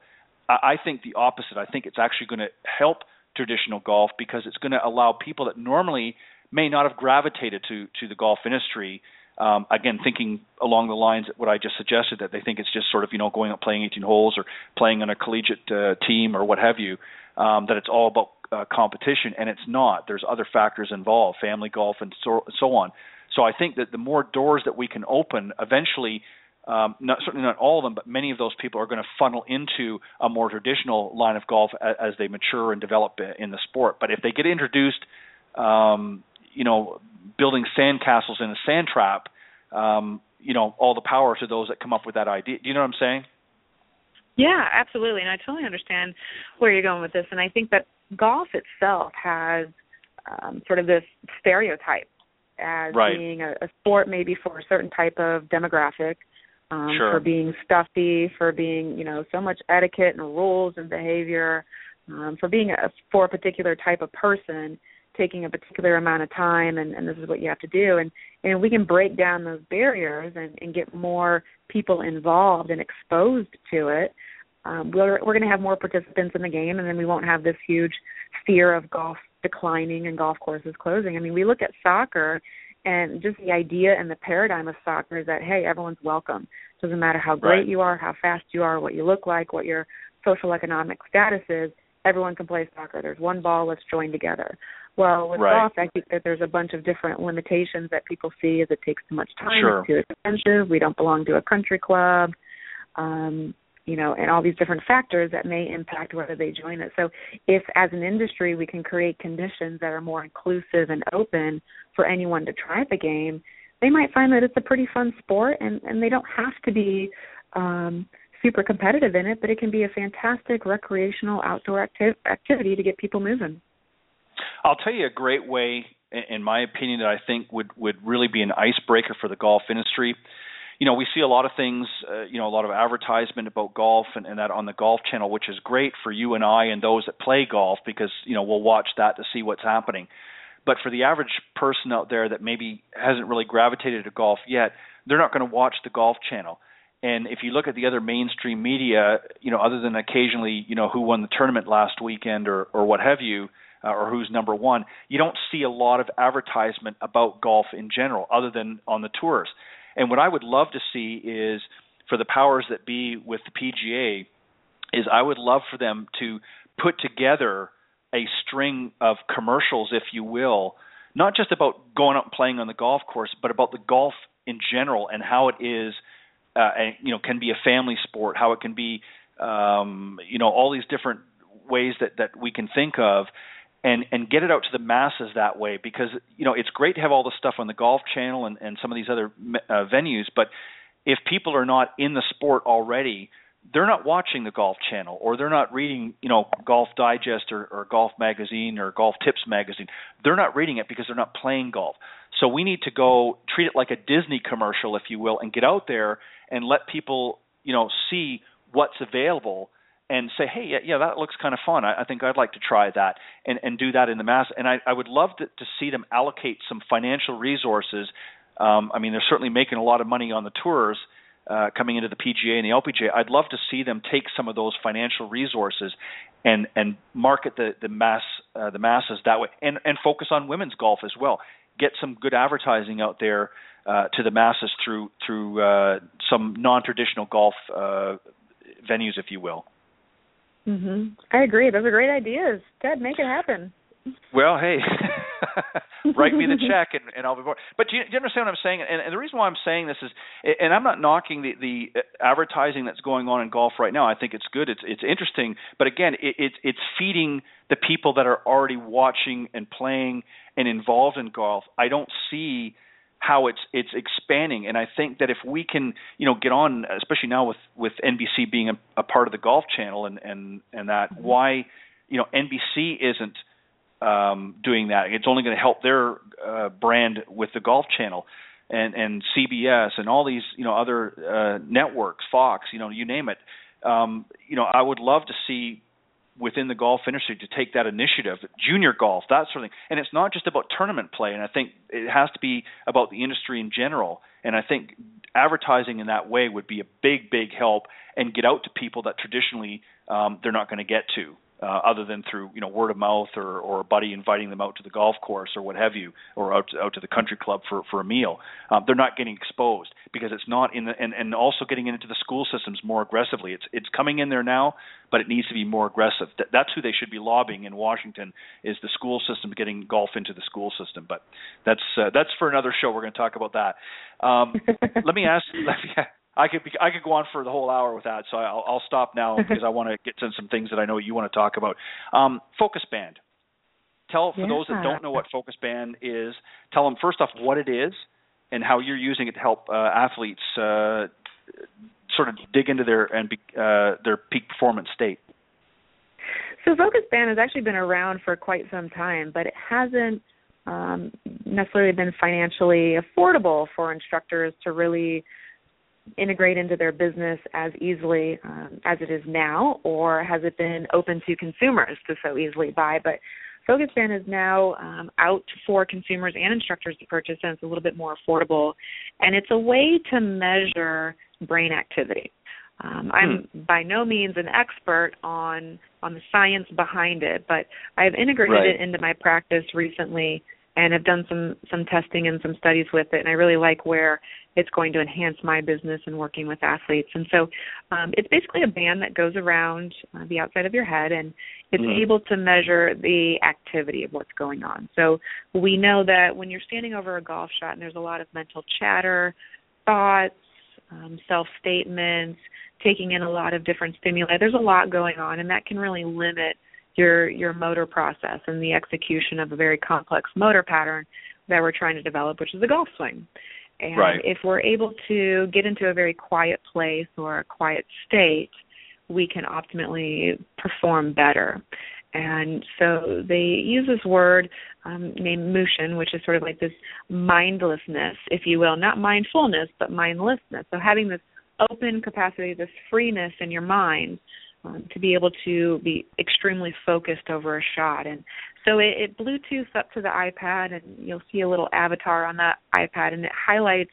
I, I think the opposite. I think it's actually going to help traditional golf because it's going to allow people that normally – may not have gravitated to, to the golf industry, um, again, thinking along the lines of what I just suggested, that they think it's just sort of, you know, going out playing eighteen holes or playing on a collegiate uh, team or what have you, um, that it's all about uh, competition, and it's not. There's other factors involved, family golf and so, so on. So I think that the more doors that we can open, eventually, um, not, certainly not all of them, but many of those people are going to funnel into a more traditional line of golf as, as they mature and develop in the sport. But if they get introduced, um, you know, building sandcastles in a sand trap, um, you know, all the power to those that come up with that idea. Do you know what I'm saying? Yeah, absolutely. And I totally understand where you're going with this. And I think that golf itself has um, sort of this stereotype as right. being a, a sport maybe for a certain type of demographic, um, sure. for being stuffy, for being, you know, so much etiquette and rules and behavior, um, for being a, for a particular type of person, taking a particular amount of time, and, and this is what you have to do. And, and we can break down those barriers and, and get more people involved and exposed to it. Um, we're we're going to have more participants in the game, and then we won't have this huge fear of golf declining and golf courses closing. I mean, we look at soccer, and just the idea and the paradigm of soccer is that, hey, everyone's welcome. Doesn't matter how great right. you are, how fast you are, what you look like, what your social economic status is, everyone can play soccer. There's one ball, let's join together. Well, with right. golf, I think that there's a bunch of different limitations that people see, as it takes too much time, sure. it's too expensive, we don't belong to a country club, um, you know, and all these different factors that may impact whether they join it. So if, as an industry, we can create conditions that are more inclusive and open for anyone to try the game, they might find that it's a pretty fun sport, and, and they don't have to be um, super competitive in it, but it can be a fantastic recreational outdoor acti- activity to get people moving. I'll tell you a great way, in my opinion, that I think would, would really be an icebreaker for the golf industry. You know, we see a lot of things, uh, you know, a lot of advertisement about golf and, and that on the Golf Channel, which is great for you and I and those that play golf, because, you know, we'll watch that to see what's happening. But for the average person out there that maybe hasn't really gravitated to golf yet, they're not going to watch the Golf Channel. And if you look at the other mainstream media, you know, other than occasionally, you know, who won the tournament last weekend or, or what have you, Uh, or who's number one, you don't see a lot of advertisement about golf in general other than on the tours. And what I would love to see is, for the powers that be with the P G A, is I would love for them to put together a string of commercials, if you will, not just about going out and playing on the golf course, but about the golf in general and how it is, uh, and, you know, can be a family sport, how it can be, um, you know, all these different ways that, that we can think of. And, and get it out to the masses that way, because, you know, it's great to have all the stuff on the Golf Channel and, and some of these other uh, venues, but if people are not in the sport already, they're not watching the Golf Channel, or they're not reading, you know, Golf Digest or, or Golf Magazine or Golf Tips Magazine. They're not reading it because they're not playing golf. So we need to go treat it like a Disney commercial, if you will, and get out there and let people, you know, see what's available. And say, hey, yeah, yeah, that looks kind of fun. I, I think I'd like to try that, and, and do that in the mass. And I, I would love to, to see them allocate some financial resources. Um, I mean, they're certainly making a lot of money on the tours uh, coming into the P G A and the L P G A. I'd love to see them take some of those financial resources and, and market the the mass uh, the masses that way, and, and focus on women's golf as well. Get some good advertising out there uh, to the masses through through uh, some non-traditional golf uh, venues, if you will. Mm-hmm. I agree. Those are great ideas. Ted, make it happen. Well, hey, write me the check and, and I'll be bored. But do you, do you understand what I'm saying? And, and the reason why I'm saying this is, and I'm not knocking the, the advertising that's going on in golf right now. I think it's good. It's it's interesting. But again, it, it, it's feeding the people that are already watching and playing and involved in golf. I don't see how it's it's expanding, and I think that if we can, you know, get on, especially now with, with N B C being a, a part of the Golf Channel and, and, and that, mm-hmm. why, you know, N B C isn't um, doing that. It's only going to help their uh, brand with the Golf Channel, and, and C B S and all these, you know, other uh, networks, Fox, you know, you name it. Um, you know, I would love to see within the golf industry to take that initiative, junior golf, that sort of thing. And it's not just about tournament play, and I think it has to be about the industry in general. And I think advertising in that way would be a big, big help, and get out to people that traditionally um, they're not going to get to. Uh, other than through, you know, word of mouth or, or a buddy inviting them out to the golf course or what have you, or out to, out to the country club for, for a meal. Um, they're not getting exposed because it's not in the and, and also getting into the school systems more aggressively. It's it's coming in there now, but it needs to be more aggressive. Th- that's who they should be lobbying in Washington, is the school system, getting golf into the school system. But that's uh, that's for another show. We're going to talk about that. Um, let me ask. Let me, I could be, I could go on for the whole hour with that, so I'll, I'll stop now because I want to get to some things that I know you want to talk about. Um, FocusBand. Tell for yeah. those that don't know what FocusBand is, tell them first off what it is and how you're using it to help uh, athletes uh, sort of dig into their and be, uh, their peak performance state. So FocusBand has actually been around for quite some time, but it hasn't um, necessarily been financially affordable for instructors to really integrate into their business as easily um, as it is now, or has it been open to consumers to so easily buy? But FocusBand is now um, out for consumers and instructors to purchase, and it's a little bit more affordable. And it's a way to measure brain activity. Um, I'm hmm. by no means an expert on, on the science behind it, but I've integrated right. it into my practice recently and have done some, some testing and some studies with it, and I really like where it's going to enhance my business and working with athletes. And so um, it's basically a band that goes around uh, the outside of your head, and it's mm-hmm. able to measure the activity of what's going on. So we know that when you're standing over a golf shot and there's a lot of mental chatter, thoughts, um, self-statements, taking in a lot of different stimuli, there's a lot going on, and that can really limit your your motor process and the execution of a very complex motor pattern that we're trying to develop, which is the golf swing. And right. if we're able to get into a very quiet place or a quiet state, we can optimally perform better. And so they use this word um, named motion, which is sort of like this mindlessness, if you will, not mindfulness, but mindlessness. So having this open capacity, this freeness in your mind um, to be able to be extremely focused over a shot. And so it, it Bluetooths up to the iPad, and you'll see a little avatar on that iPad, and it highlights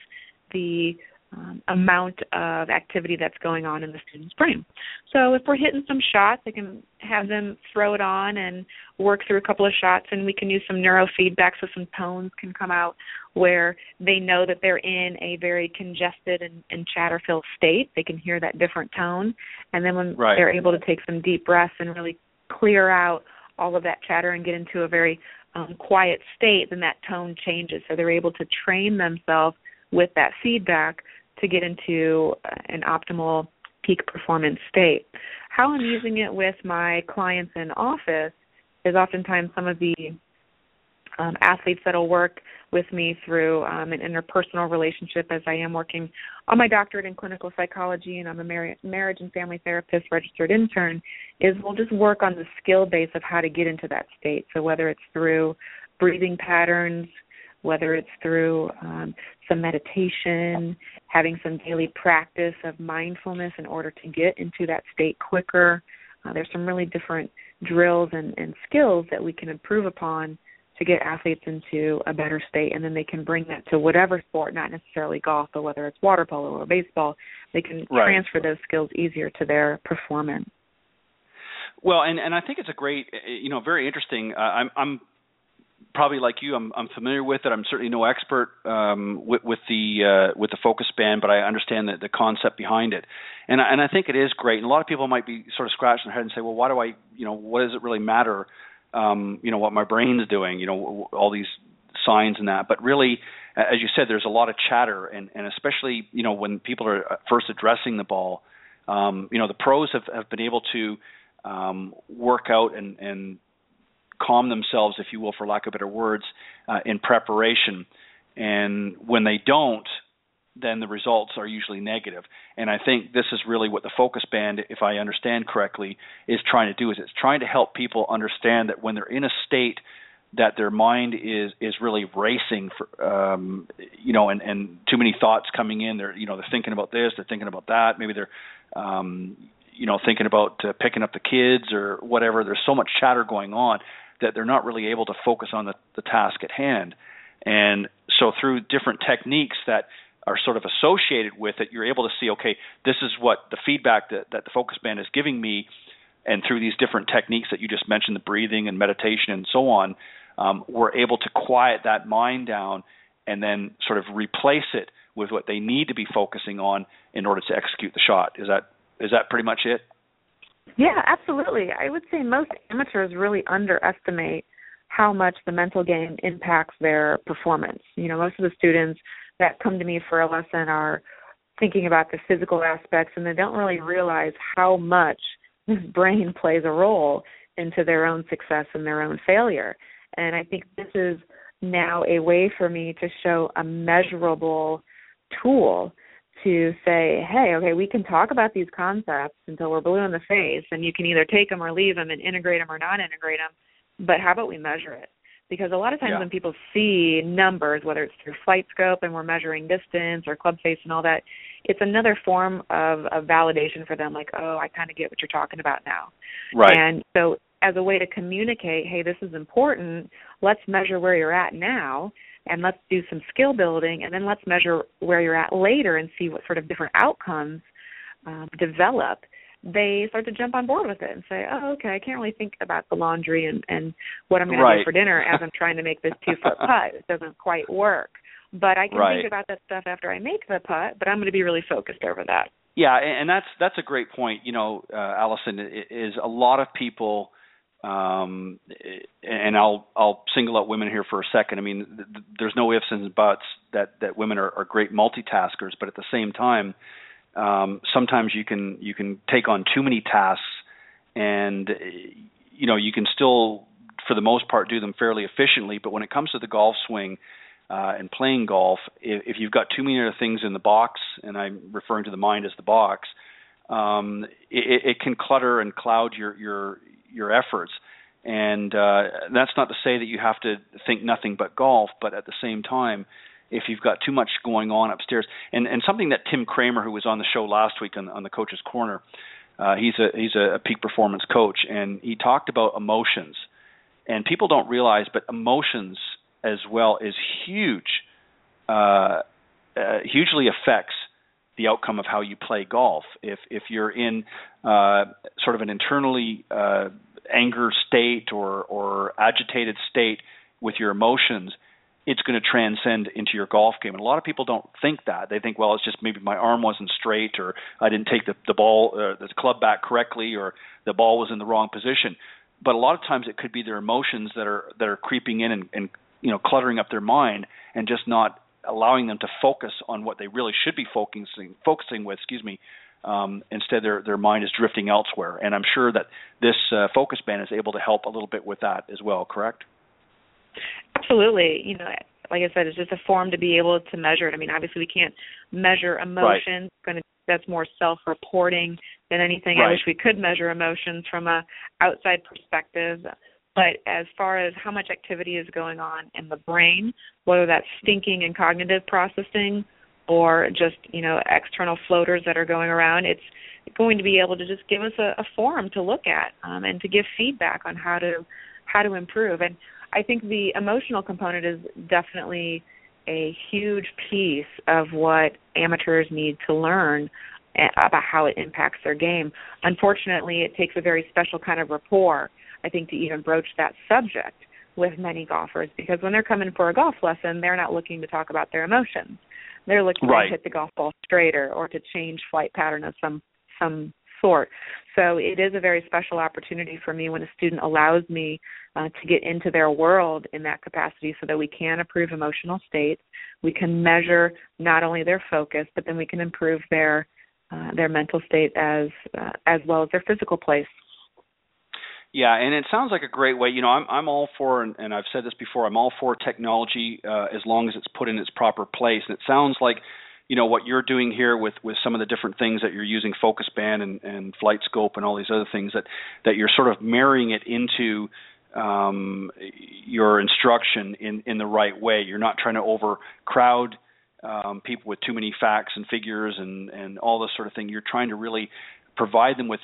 the um, amount of activity that's going on in the student's brain. So if we're hitting some shots, I can have them throw it on and work through a couple of shots, and we can use some neurofeedback so some tones can come out where they know that they're in a very congested and, and chatter-filled state. They can hear that different tone, and then when right. they're able to take some deep breaths and really clear out all of that chatter and get into a very um, quiet state, then that tone changes. So they're able to train themselves with that feedback to get into an optimal peak performance state. How I'm using it with my clients in office is oftentimes some of the um, athletes that will work with me through um, an interpersonal relationship, as I am working on my doctorate in clinical psychology, and I'm a mar- marriage and family therapist registered intern, is we'll just work on the skill base of how to get into that state. So whether it's through breathing patterns, whether it's through um, some meditation, having some daily practice of mindfulness in order to get into that state quicker. Uh, there's some really different drills and, and skills that we can improve upon to get athletes into a better state, and then they can bring that to whatever sport, not necessarily golf, but whether it's water polo or baseball, they can right. transfer those skills easier to their performance. Well, and, and I think it's a great, you know, very interesting. Uh, I'm, I'm probably like you, I'm, I'm familiar with it. I'm certainly no expert um, with, with the uh, with the FocusBand, but I understand the, the concept behind it, and I, and I think it is great. And a lot of people might be sort of scratching their head and say, well, why do I, you know, what does it really matter? Um, you know, what my brain's doing, you know, all these signs and that. But really, as you said, there's a lot of chatter, and, and especially, you know, when people are first addressing the ball, um, you know, the pros have, have been able to um, work out and, and calm themselves, if you will, for lack of better words, uh, in preparation. And when they don't, then the results are usually negative. And I think this is really what the FocusBand, if I understand correctly, is trying to do, is it's trying to help people understand that when they're in a state that their mind is is really racing, for, um, you know, and, and too many thoughts coming in. They're, you know, they're thinking about this, they're thinking about that. Maybe they're, um, you know, thinking about uh, picking up the kids or whatever. There's so much chatter going on that they're not really able to focus on the, the task at hand. And so through different techniques that are sort of associated with it, you're able to see, okay, this is what the feedback that, that the FocusBand is giving me And through these different techniques that you just mentioned, the breathing and meditation and so on, um, we're able to quiet that mind down and then sort of replace it with what they need to be focusing on in order to execute the shot. Is that is that pretty much it? Yeah, absolutely. I would say most amateurs really underestimate how much the mental game impacts their performance. You know, most of the students that come to me for a lesson are thinking about the physical aspects, and they don't really realize how much this brain plays a role into their own success and their own failure. And I think this is now a way for me to show a measurable tool to say, hey, okay, we can talk about these concepts until we're blue in the face, and you can either take them or leave them and integrate them or not integrate them, but how about we measure it? Because a lot of times yeah. when people see numbers, whether it's through FlightScope and we're measuring distance or club face and all that, it's another form of, of validation for them, like, oh, I kind of get what you're talking about now. Right. And so as a way to communicate, hey, this is important, let's measure where you're at now, and let's do some skill building, and then let's measure where you're at later and see what sort of different outcomes um, develop. They start to jump on board with it and say, oh, okay, I can't really think about the laundry and, and what I'm going right. to do for dinner as I'm trying to make this two-foot putt. It doesn't quite work. But I can right. think about that stuff after I make the putt, but I'm going to be really focused over that. Yeah, and that's that's a great point. You know, uh, Alison, is a lot of people, um, and I'll I'll single out women here for a second. I mean, th- th- there's no ifs and buts that, that women are, are great multitaskers, but at the same time, Um, sometimes you can you can take on too many tasks, and you know you can still, for the most part, do them fairly efficiently. But when it comes to the golf swing uh, and playing golf, if, if you've got too many other things in the box, and I'm referring to the mind as the box, um, it, it can clutter and cloud your your your efforts. And uh, that's not to say that you have to think nothing but golf, but at the same time, if you've got too much going on upstairs. And and something that Tim Kramer, who was on the show last week on, on the Coaches Corner, uh, he's a he's a peak performance coach, and he talked about emotions. And people don't realize, but emotions as well is huge, uh, uh, hugely affects the outcome of how you play golf. If if you're in uh, sort of an internally uh, anger state or, or agitated state with your emotions, it's going to transcend into your golf game. And a lot of people don't think that. They think, well, it's just maybe my arm wasn't straight, or I didn't take the, the ball, uh, the club back correctly, or the ball was in the wrong position. But a lot of times it could be their emotions that are that are creeping in and, and you know cluttering up their mind and just not allowing them to focus on what they really should be focusing focusing with. Excuse me. Um, instead, their their mind is drifting elsewhere. And I'm sure that this uh, focus band is able to help a little bit with that as well. Correct? Absolutely. You know, like I said, it's just a form to be able to measure it. I mean, obviously we can't measure emotions. Right. That's more self-reporting than anything. Right. I wish we could measure emotions from a outside perspective. But as far as how much activity is going on in the brain, whether that's thinking and cognitive processing or just, you know, external floaters that are going around, it's going to be able to just give us a, a forum to look at um, and to give feedback on how to how to improve. And I think the emotional component is definitely a huge piece of what amateurs need to learn about how it impacts their game. Unfortunately, it takes a very special kind of rapport, I think, to even broach that subject with many golfers, because when they're coming for a golf lesson, they're not looking to talk about their emotions. They're looking right. to hit the golf ball straighter or to change flight pattern of some some. sort. So it is a very special opportunity for me when a student allows me uh, to get into their world in that capacity, so that we can improve emotional states. We can measure not only their focus, but then we can improve their uh, their mental state as uh, as well as their physical place. Yeah, and it sounds like a great way. You know, I'm I'm all for, and, and I've said this before, I'm all for technology uh, as long as it's put in its proper place. And it sounds like, you know, what you're doing here with, with some of the different things that you're using, FocusBand and, and FlightScope and all these other things, that, that you're sort of marrying it into um, your instruction in, in the right way. You're not trying to overcrowd um, people with too many facts and figures and, and all this sort of thing. You're trying to really provide them with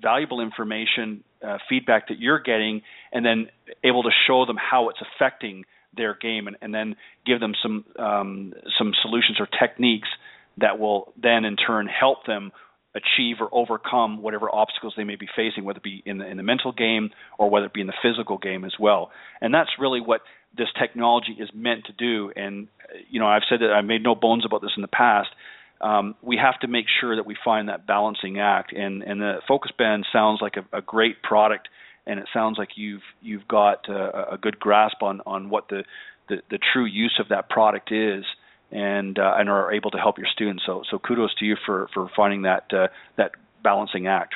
valuable information, uh, feedback that you're getting, and then able to show them how it's affecting their game, and, and then give them some um, some solutions or techniques that will then in turn help them achieve or overcome whatever obstacles they may be facing, whether it be in the, in the mental game or whether it be in the physical game as well. And that's really what this technology is meant to do. And, you know, I've said that I made no bones about this in the past. Um, we have to make sure that we find that balancing act. And, and the FocusBand sounds like a, a great product, and it sounds like you've you've got a, a good grasp on, on what the, the, the true use of that product is, and uh, and are able to help your students. So so kudos to you for, for finding that uh, that balancing act.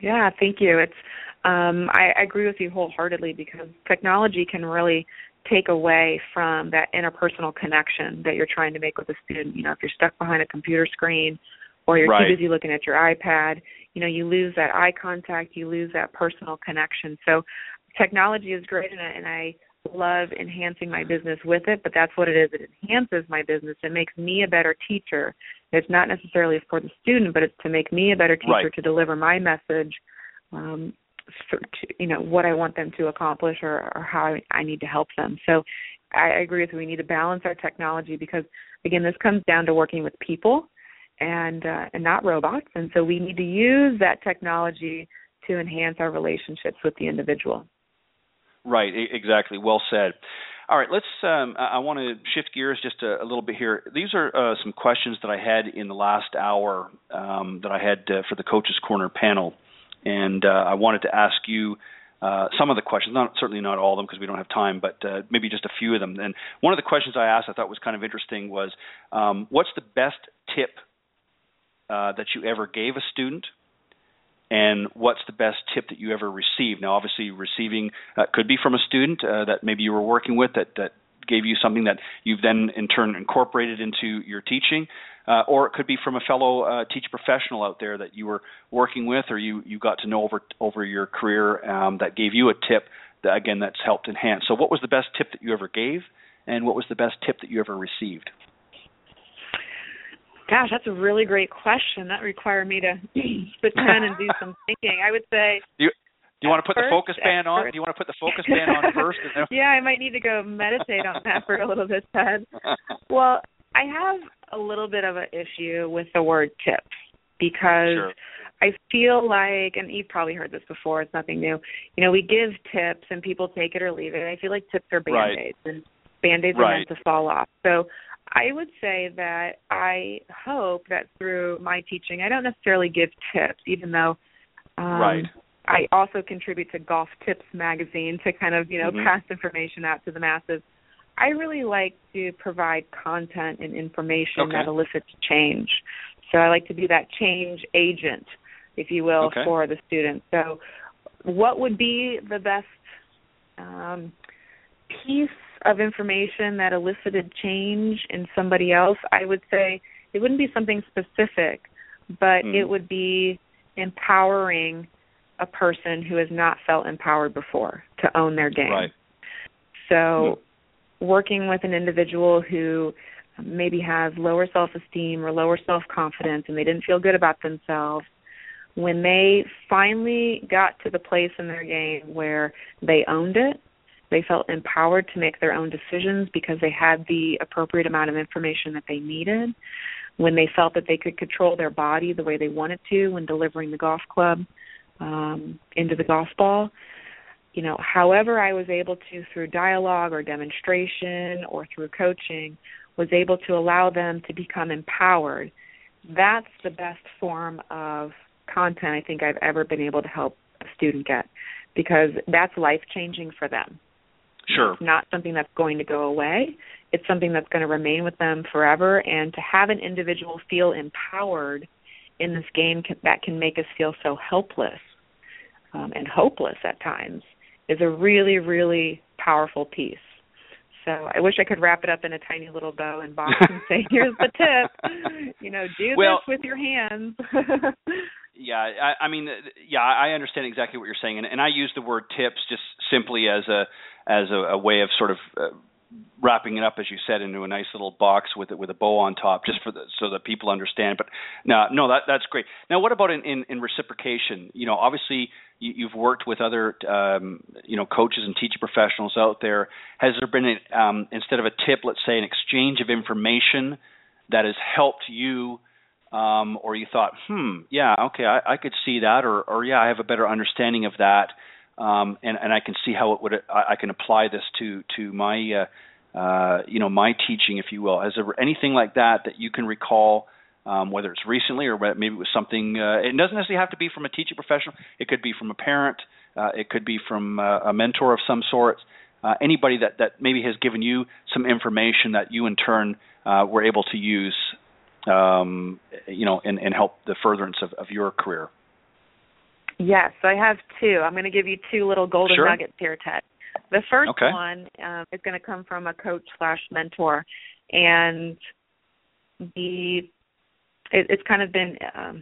Yeah, thank you. It's um, I, I agree with you wholeheartedly, because technology can really take away from that interpersonal connection that you're trying to make with a student. You know, if you're stuck behind a computer screen, or you're right. too busy looking at your iPad, you know, you lose that eye contact, you lose that personal connection. So technology is great, and I, and I love enhancing my business with it, but that's what it is. It enhances my business. It makes me a better teacher. It's not necessarily for the student, but it's to make me a better teacher right. to deliver my message, um, for, to, you know, what I want them to accomplish, or, or how I need to help them. So I agree with you. We need to balance our technology, because, again, this comes down to working with people and uh, and not robots. And so we need to use that technology to enhance our relationships with the individual. Right, exactly. Well said. All right, let's. Um, I want to shift gears just a, a little bit here. These are uh, some questions that I had in the last hour um, that I had uh, for the Coaches Corner panel, and uh, I wanted to ask you uh, some of the questions. Not certainly not all of them, because we don't have time, but uh, maybe just a few of them. And one of the questions I asked I thought was kind of interesting was, um, what's the best tip uh, that you ever gave a student? And what's the best tip that you ever received? Now, obviously, receiving uh, could be from a student uh, that maybe you were working with that, that gave you something that you've then, in turn, incorporated into your teaching. Uh, or it could be from a fellow uh, teacher professional out there that you were working with, or you, you got to know over over your career um, that gave you a tip, that, again, that's helped enhance. So what was the best tip that you ever gave? And what was the best tip that you ever received? Gosh, that's a really great question. That required me to sit down and do some thinking. I would say. Do you, do you want to put first, the focus band on? First. Do you want to put the focus band on first? And then... Yeah, I might need to go meditate on that for a little bit, Ted. Well, I have a little bit of an issue with the word tip, because sure. I feel like, and you've probably heard this before, it's nothing new. You know, we give tips and people take it or leave it. I feel like tips are Band-Aids, right. and Band-Aids right. are meant to fall off. So I would say that I hope that through my teaching, I don't necessarily give tips, even though um, right. I also contribute to Golf Tips magazine to kind of, you know, mm-hmm. pass information out to the masses. I really like to provide content and information okay. that elicits change. So I like to be that change agent, if you will, okay. for the students. So what would be the best um, piece of information that elicited change in somebody else? I would say it wouldn't be something specific, but mm. it would be empowering a person who has not felt empowered before to own their game. Right. So mm. working with an individual who maybe has lower self-esteem or lower self-confidence and they didn't feel good about themselves, when they finally got to the place in their game where they owned it, they felt empowered to make their own decisions because they had the appropriate amount of information that they needed. When they felt that they could control their body the way they wanted to when delivering the golf club um, into the golf ball, you know, however I was able to, through dialogue or demonstration or through coaching, was able to allow them to become empowered. That's the best form of content I think I've ever been able to help a student get, because that's life-changing for them. Sure. It's not something that's going to go away. It's something that's going to remain with them forever. And to have an individual feel empowered in this game can, that can make us feel so helpless um, and hopeless at times is a really, really powerful piece. So I wish I could wrap it up in a tiny little bow and box and say, here's the tip. You know, do well, this with your hands. Yeah, I, I mean, yeah, I understand exactly what you're saying. And, and I use the word tips just simply as a as a, a way of sort of uh, wrapping it up, as you said, into a nice little box with with a bow on top, just for the, so that people understand. But no, no, that that's great. Now, what about in, in, in reciprocation? You know, obviously you, you've worked with other um, you know coaches and teacher professionals out there. Has there been a, um, instead of a tip, let's say an exchange of information that has helped you um, or you thought, hmm, yeah, okay, I, I could see that, or, or yeah, I have a better understanding of that, um, and, and I can see how it would, I, I can apply this to to my, uh, uh, you know, my teaching, if you will. Is there anything like that that you can recall? Um, whether it's recently or maybe it was something, uh, it doesn't necessarily have to be from a teaching professional. It could be from a parent. Uh, it could be from uh, a mentor of some sort. Uh, anybody that, that maybe has given you some information that you in turn uh, were able to use, um, you know, and, and help the furtherance of, of your career. Yes, I have two. I'm going to give you two little golden sure. nuggets here, Ted. The first okay. one um, is going to come from a coach slash mentor, and the it's kind of been um,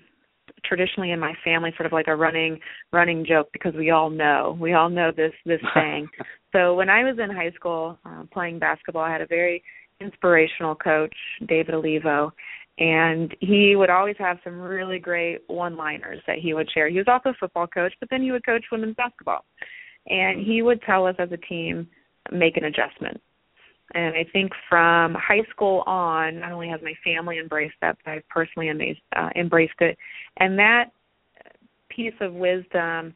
traditionally in my family sort of like a running running joke, because we all know. We all know this this thing. So when I was in high school uh, playing basketball, I had a very inspirational coach, David Olivo, and he would always have some really great one-liners that he would share. He was also a football coach, but then he would coach women's basketball. And he would tell us as a team, make an adjustment. And I think from high school on, not only has my family embraced that, but I've personally amazed, uh, embraced it. And that piece of wisdom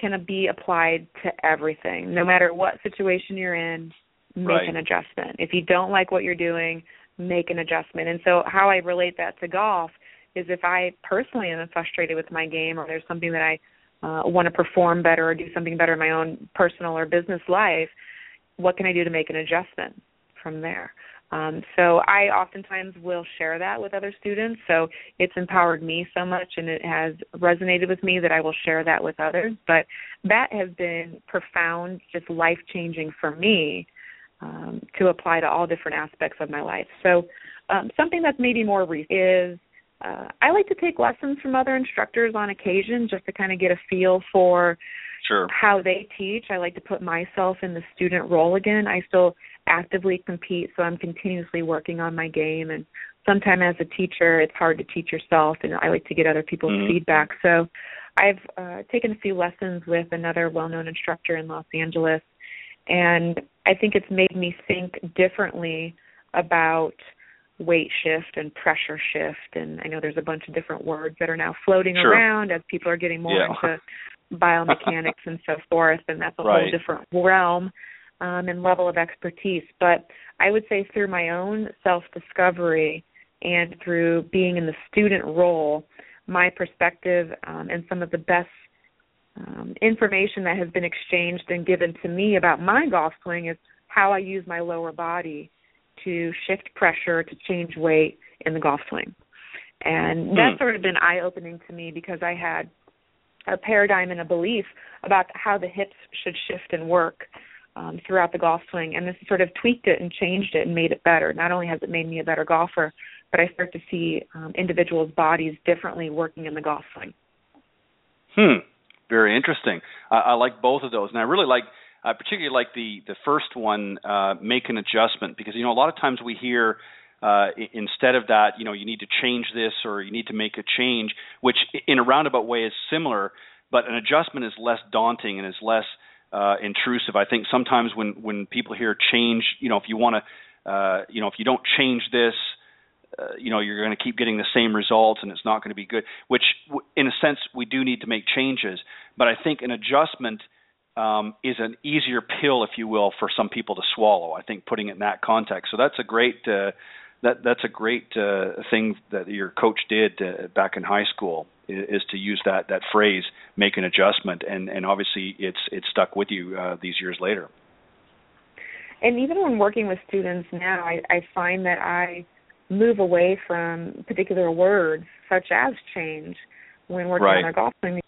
can be applied to everything. No matter what situation you're in, make right. an adjustment. If you don't like what you're doing, make an adjustment. And so how I relate that to golf is if I personally am frustrated with my game, or there's something that I uh, want to perform better or do something better in my own personal or business life, what can I do to make an adjustment from there? Um, so I oftentimes will share that with other students. So it's empowered me so much, and it has resonated with me that I will share that with others. But that has been profound, just life-changing for me um, to apply to all different aspects of my life. So um, something that's maybe more recent is uh, I like to take lessons from other instructors on occasion, just to kind of get a feel for Sure. how they teach. I like to put myself in the student role again. I still actively compete, so I'm continuously working on my game. And sometimes as a teacher, it's hard to teach yourself, and I like to get other people's mm-hmm. feedback. So I've uh, taken a few lessons with another well-known instructor in Los Angeles, and I think it's made me think differently about weight shift and pressure shift. And I know there's a bunch of different words that are now floating sure. around as people are getting more yeah. into biomechanics and so forth, and that's a right. whole different realm um, and level of expertise. But I would say through my own self-discovery and through being in the student role, my perspective um, and some of the best um, information that has been exchanged and given to me about my golf swing is how I use my lower body to shift pressure, to change weight in the golf swing. And mm. that's sort of been eye-opening to me, because I had a paradigm and a belief about how the hips should shift and work um, throughout the golf swing. And this sort of tweaked it and changed it and made it better. Not only has it made me a better golfer, but I start to see um, individuals' bodies differently working in the golf swing. Hmm. Very interesting. I, I like both of those. And I really like, I particularly like the, the first one, uh, make an adjustment, because, you know, a lot of times we hear, Uh, instead of that, you know, you need to change this, or you need to make a change, which in a roundabout way is similar, but an adjustment is less daunting and is less uh, intrusive. I think sometimes when, when people hear change, you know, if you want to, uh, you know, if you don't change this, uh, you know, you're going to keep getting the same results and it's not going to be good, which in a sense we do need to make changes. But I think an adjustment Um, is an easier pill, if you will, for some people to swallow. I think putting it in that context. So that's a great uh, that that's a great uh, thing that your coach did uh, back in high school, is, is to use that that phrase, make an adjustment, and and obviously it's it's stuck with you uh, these years later. And even when working with students now, I, I find that I move away from particular words such as change when working right. on their golf swing.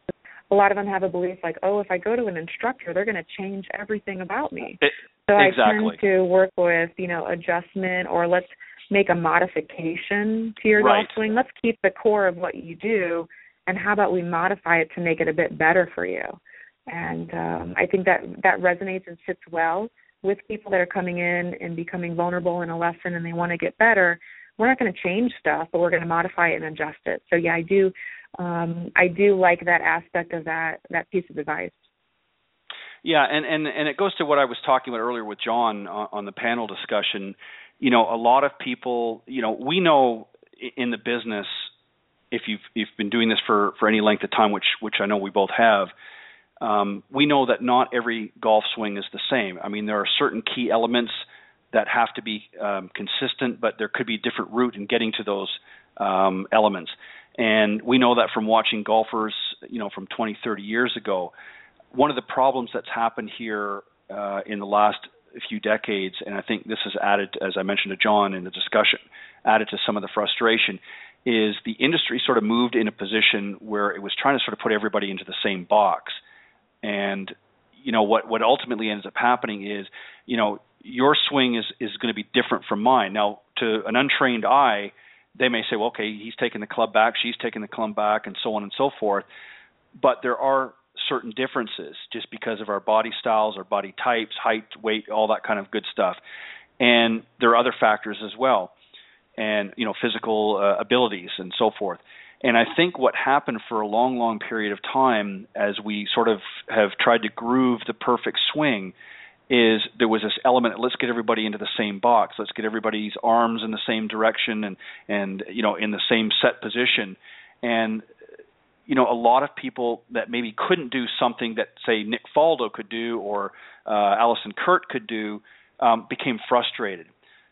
A lot of them have a belief like, oh, if I go to an instructor, they're going to change everything about me. It, so exactly. I tend to work with, you know, adjustment, or let's make a modification to your right. golf swing. Let's keep the core of what you do, and how about we modify it to make it a bit better for you? And um, I think that, that resonates and sits well with people that are coming in and becoming vulnerable in a lesson and they want to get better. We're not going to change stuff, but we're going to modify it and adjust it. So, yeah, I do um, I do like that aspect of that that piece of advice. Yeah, and, and, and it goes to what I was talking about earlier with John on, on the panel discussion. You know, a lot of people, you know, we know in the business if you've, you've been doing this for, for any length of time, which which I know we both have, um, we know that not every golf swing is the same. I mean, there are certain key elements that have to be um, consistent, but there could be a different route in getting to those um, elements. And we know that from watching golfers, you know, from twenty, thirty years ago. One of the problems that's happened here uh, in the last few decades, and I think this is added, as I mentioned to John in the discussion, added to some of the frustration, is the industry sort of moved in a position where it was trying to sort of put everybody into the same box. And, you know, what, what ultimately ends up happening is, you know, your swing is, is going to be different from mine. Now, to an untrained eye, they may say, well, okay, he's taking the club back, she's taking the club back, and so on and so forth. But there are certain differences just because of our body styles, our body types, height, weight, all that kind of good stuff. And there are other factors as well, and, you know, physical uh, abilities and so forth. And I think what happened for a long, long period of time as we sort of have tried to groove the perfect swing is there was this element, let's get everybody into the same box. Let's get everybody's arms in the same direction and, and you know, in the same set position. And, you know, a lot of people that maybe couldn't do something that, say, Nick Faldo could do or uh, Alison Curdt could do um, became frustrated.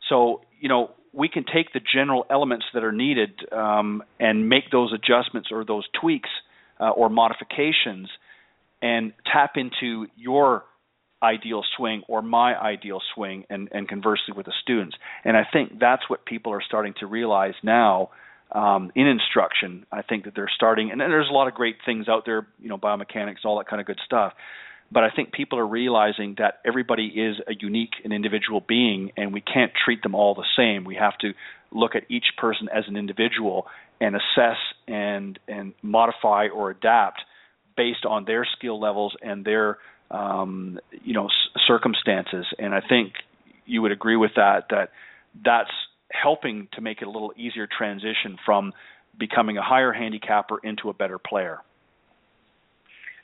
So, you know, we can take the general elements that are needed um, and make those adjustments or those tweaks uh, or modifications and tap into your ideal swing or my ideal swing, and, and conversely with the students. And I think that's what people are starting to realize now um, in instruction. I think that they're starting, and there's a lot of great things out there, you know, biomechanics, all that kind of good stuff. But I think people are realizing that everybody is a unique and individual being, and we can't treat them all the same. We have to look at each person as an individual and assess and, and modify or adapt based on their skill levels and their Um, you know, s- circumstances. And I think you would agree with that, that that's helping to make it a little easier transition from becoming a higher handicapper into a better player.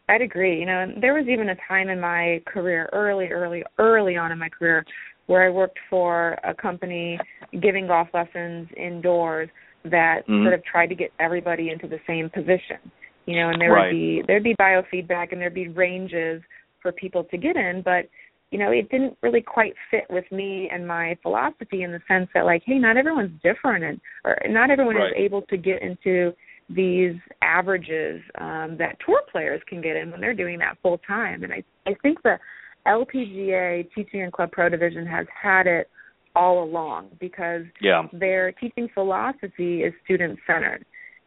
I'd agree. You know, there was even a time in my career, early, early, early on in my career, where I worked for a company giving golf lessons indoors that mm-hmm. sort of tried to get everybody into the same position. You know, and there right. would be there'd be biofeedback and there'd be ranges for people to get in, but, you know, it didn't really quite fit with me and my philosophy in the sense that, like, hey, not everyone's different, and or not everyone right. is able to get into these averages um, that tour players can get in when they're doing that full time. And I, I think the L P G A Teaching and Club Pro Division has had it all along because yeah. their teaching philosophy is student-centered,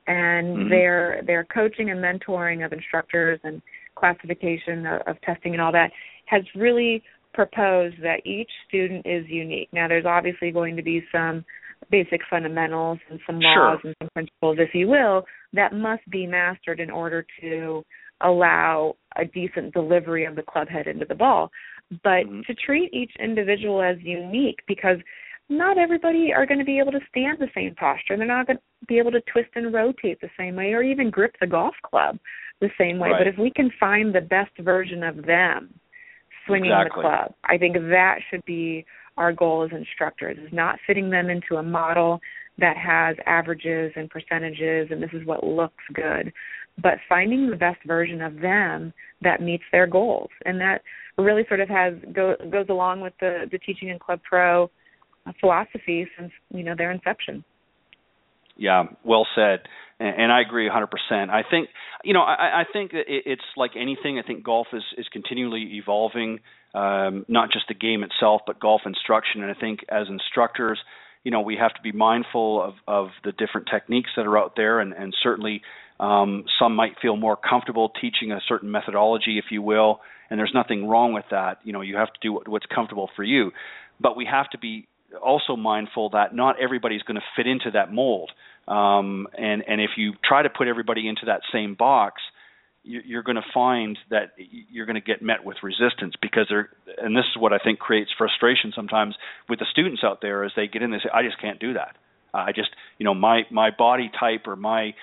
and mm-hmm. their their coaching and mentoring of instructors and classification of, of testing and all that has really proposed that each student is unique. Now, there's obviously going to be some basic fundamentals and some laws sure. and some principles, if you will, that must be mastered in order to allow a decent delivery of the clubhead into the ball. But mm-hmm. to treat each individual as unique, because not everybody are going to be able to stand the same posture. They're not going to be able to twist and rotate the same way or even grip the golf club the same way. Right. But if we can find the best version of them swinging exactly. the club, I think that should be our goal as instructors, is not fitting them into a model that has averages and percentages and this is what looks good, but finding the best version of them that meets their goals. And that really sort of has go, goes along with the, the Teaching and Club Pro philosophy since, you know, their inception. Yeah, well said, and, and I agree one hundred percent. I think, you know, I, I think it, it's like anything. I think golf is, is continually evolving, um, not just the game itself, but golf instruction. And I think as instructors, you know, we have to be mindful of, of the different techniques that are out there, and, and certainly um, some might feel more comfortable teaching a certain methodology, if you will, and there's nothing wrong with that. You know, you have to do what, what's comfortable for you, but we have to be also mindful that not everybody's going to fit into that mold. Um, and, and if you try to put everybody into that same box, you, you're going to find that you're going to get met with resistance because they're, and this is what I think creates frustration sometimes with the students out there as they get in, they say, I just can't do that. I just, you know, my, my body type or my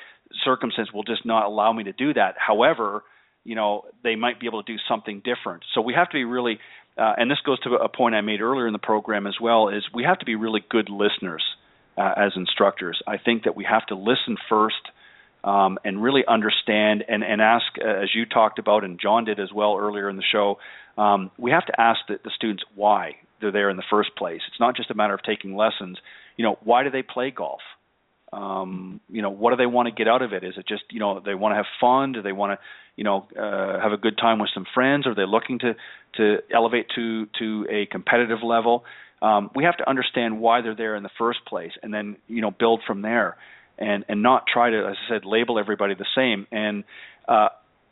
circumstance will just not allow me to do that. However, you know, they might be able to do something different. So we have to be really, Uh, and this goes to a point I made earlier in the program as well, is we have to be really good listeners uh, as instructors. I think that we have to listen first um, and really understand and, and ask, uh, as you talked about and John did as well earlier in the show, um, we have to ask the, the students why they're there in the first place. It's not just a matter of taking lessons. You know, why do they play golf? Um, you know, what do they want to get out of it? Is it just, you know, they want to have fun? Do they want to, you know, uh, have a good time with some friends? Are they looking to, to elevate to, to a competitive level? Um, we have to understand why they're there in the first place and then, you know, build from there and, and not try to, as I said, label everybody the same. And uh,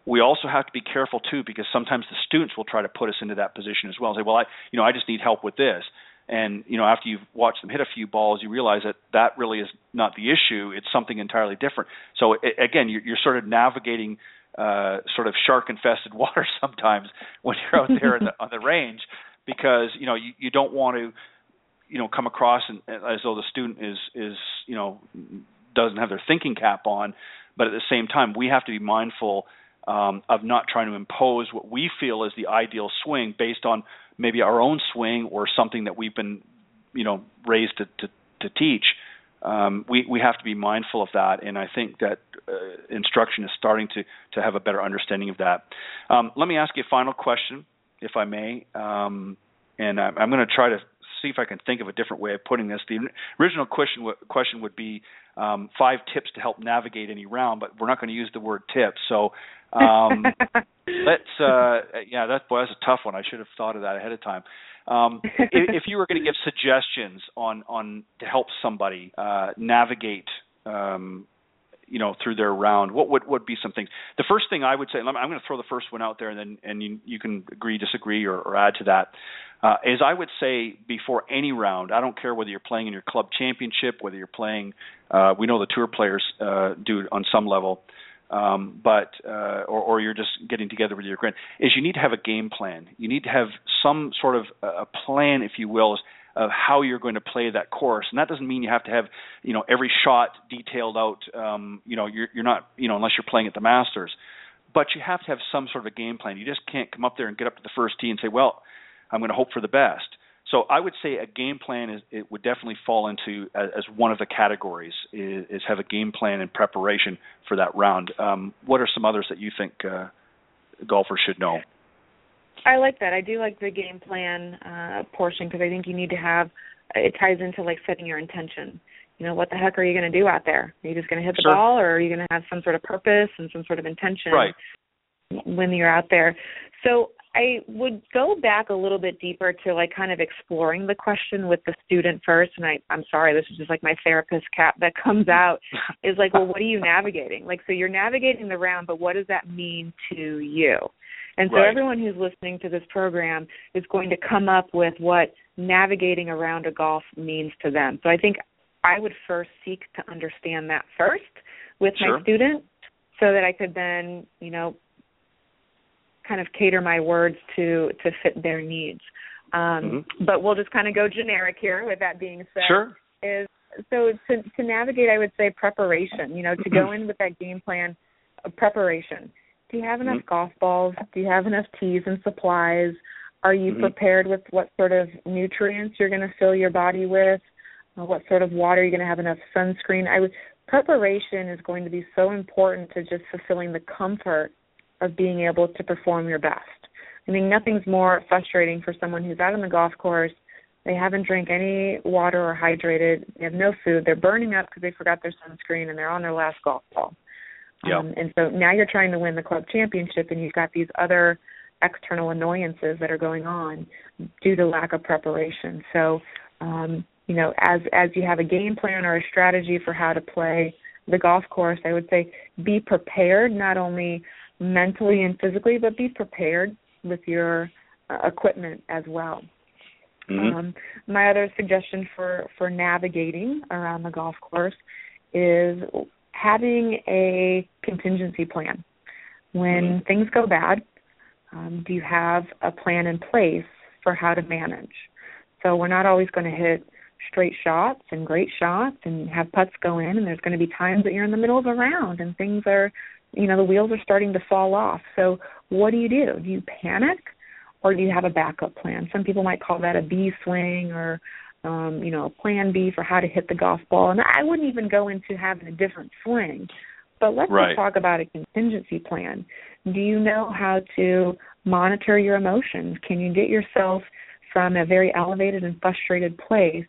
we also have to be careful, too, because sometimes the students will try to put us into that position as well and say, well, I, you know, I just need help with this. And, you know, after you've watched them hit a few balls, you realize that that really is not the issue. It's something entirely different. So, it, again, you're, you're sort of navigating uh, sort of shark-infested water sometimes when you're out there in the, on the range because, you know, you, you don't want to, you know, come across and, as though the student is, is, you know, doesn't have their thinking cap on. But at the same time, we have to be mindful um, of not trying to impose what we feel is the ideal swing based on maybe our own swing or something that we've been, you know, raised to, to, to teach. Um, we, we have to be mindful of that. And I think that uh, instruction is starting to, to have a better understanding of that. Um, let me ask you a final question, if I may. Um, and I'm, I'm going to try to see if I can think of a different way of putting this. The original question, w- question would be um, five tips to help navigate any round, but we're not going to use the word tips. So um, let's, uh, yeah, that, boy, that's a tough one. I should have thought of that ahead of time. Um, if, if you were going to give suggestions on, on to help somebody uh, navigate, um, you know, through their round, what would, would be some things? The first thing I would say, I'm going to throw the first one out there and then, and you, you can agree, disagree, or, or add to that. Uh, is I would say before any round, I don't care whether you're playing in your club championship, whether you're playing, uh, we know the tour players uh, do on some level, um, but uh, or, or you're just getting together with your friend, is you need to have a game plan. You need to have some sort of a plan, if you will, of how you're going to play that course. And that doesn't mean you have to have, you know, every shot detailed out, um, you know, you're, you're not, you know, unless you're playing at the Masters. But you have to have some sort of a game plan. You just can't come up there and get up to the first tee and say, well, I'm going to hope for the best. So I would say a game plan is, it would definitely fall into as, as one of the categories is, is have a game plan in preparation for that round. Um, what are some others that you think uh, golfers should know? I like that. I do like the game plan uh, portion because I think you need to have, it ties into like setting your intention. You know, what the heck are you going to do out there? Are you just going to hit the sure. ball, or are you going to have some sort of purpose and some sort of intention right. when you're out there? So I would go back a little bit deeper to like kind of exploring the question with the student first. And I, I'm sorry, this is just like my therapist cap that comes out is like, well, what are you navigating? Like, so you're navigating the round, but what does that mean to you? And so right. everyone who's listening to this program is going to come up with what navigating around a golf means to them. So I think I would first seek to understand that first with sure. my student so that I could then, you know, kind of cater my words to, to fit their needs. Um, mm-hmm. But we'll just kind of go generic here with that being said. Sure. Is, so to, to navigate, I would say preparation, you know, to go in with that game plan of preparation. Do you have enough mm-hmm. golf balls? Do you have enough tees and supplies? Are you mm-hmm. prepared with what sort of nutrients you're going to fill your body with? Uh, what sort of water? Are you going to have enough sunscreen? I would, preparation is going to be so important to just fulfilling the comfort of being able to perform your best. I mean, nothing's more frustrating for someone who's out on the golf course. They haven't drank any water or hydrated. They have no food. They're burning up because they forgot their sunscreen, and they're on their last golf ball. Yep. Um, and so now you're trying to win the club championship, and you've got these other external annoyances that are going on due to lack of preparation. So, um, you know, as, as you have a game plan or a strategy for how to play the golf course, I would say be prepared, not only mentally and physically, but be prepared with your uh, equipment as well. Mm-hmm. Um, my other suggestion for, for navigating around the golf course is having a contingency plan. When mm-hmm. things go bad, um, do you have a plan in place for how to manage? So we're not always going to hit straight shots and great shots and have putts go in, and there's going to be times that you're in the middle of a round and things are, you know, the wheels are starting to fall off. So what do you do? Do you panic, or do you have a backup plan? Some people might call that a B swing, or, um, you know, a plan B for how to hit the golf ball. And I wouldn't even go into having a different swing. But let's right. talk about a contingency plan. Do you know how to monitor your emotions? Can you get yourself from a very elevated and frustrated place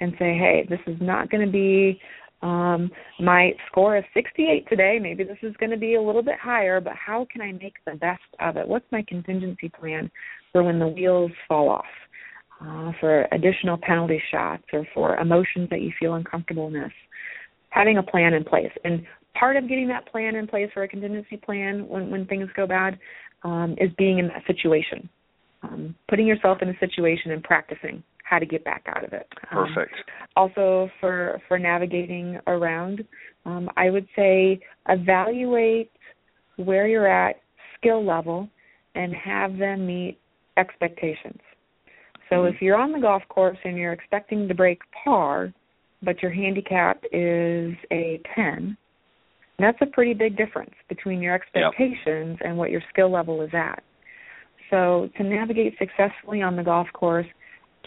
and say, hey, this is not going to be um, my score of sixty-eight today. Maybe this is going to be a little bit higher, but how can I make the best of it? What's my contingency plan for when the wheels fall off, uh, for additional penalty shots or for emotions that you feel uncomfortableness? Having a plan in place. And part of getting that plan in place for a contingency plan when, when things go bad um, is being in that situation, um, putting yourself in a situation and practicing how to get back out of it. Perfect. Um, also for, for navigating around, um, I would say evaluate where you're at skill level and have them meet expectations. So mm-hmm. if you're on the golf course and you're expecting to break par, but your handicap is a ten, that's a pretty big difference between your expectations yep. and what your skill level is at. So to navigate successfully on the golf course,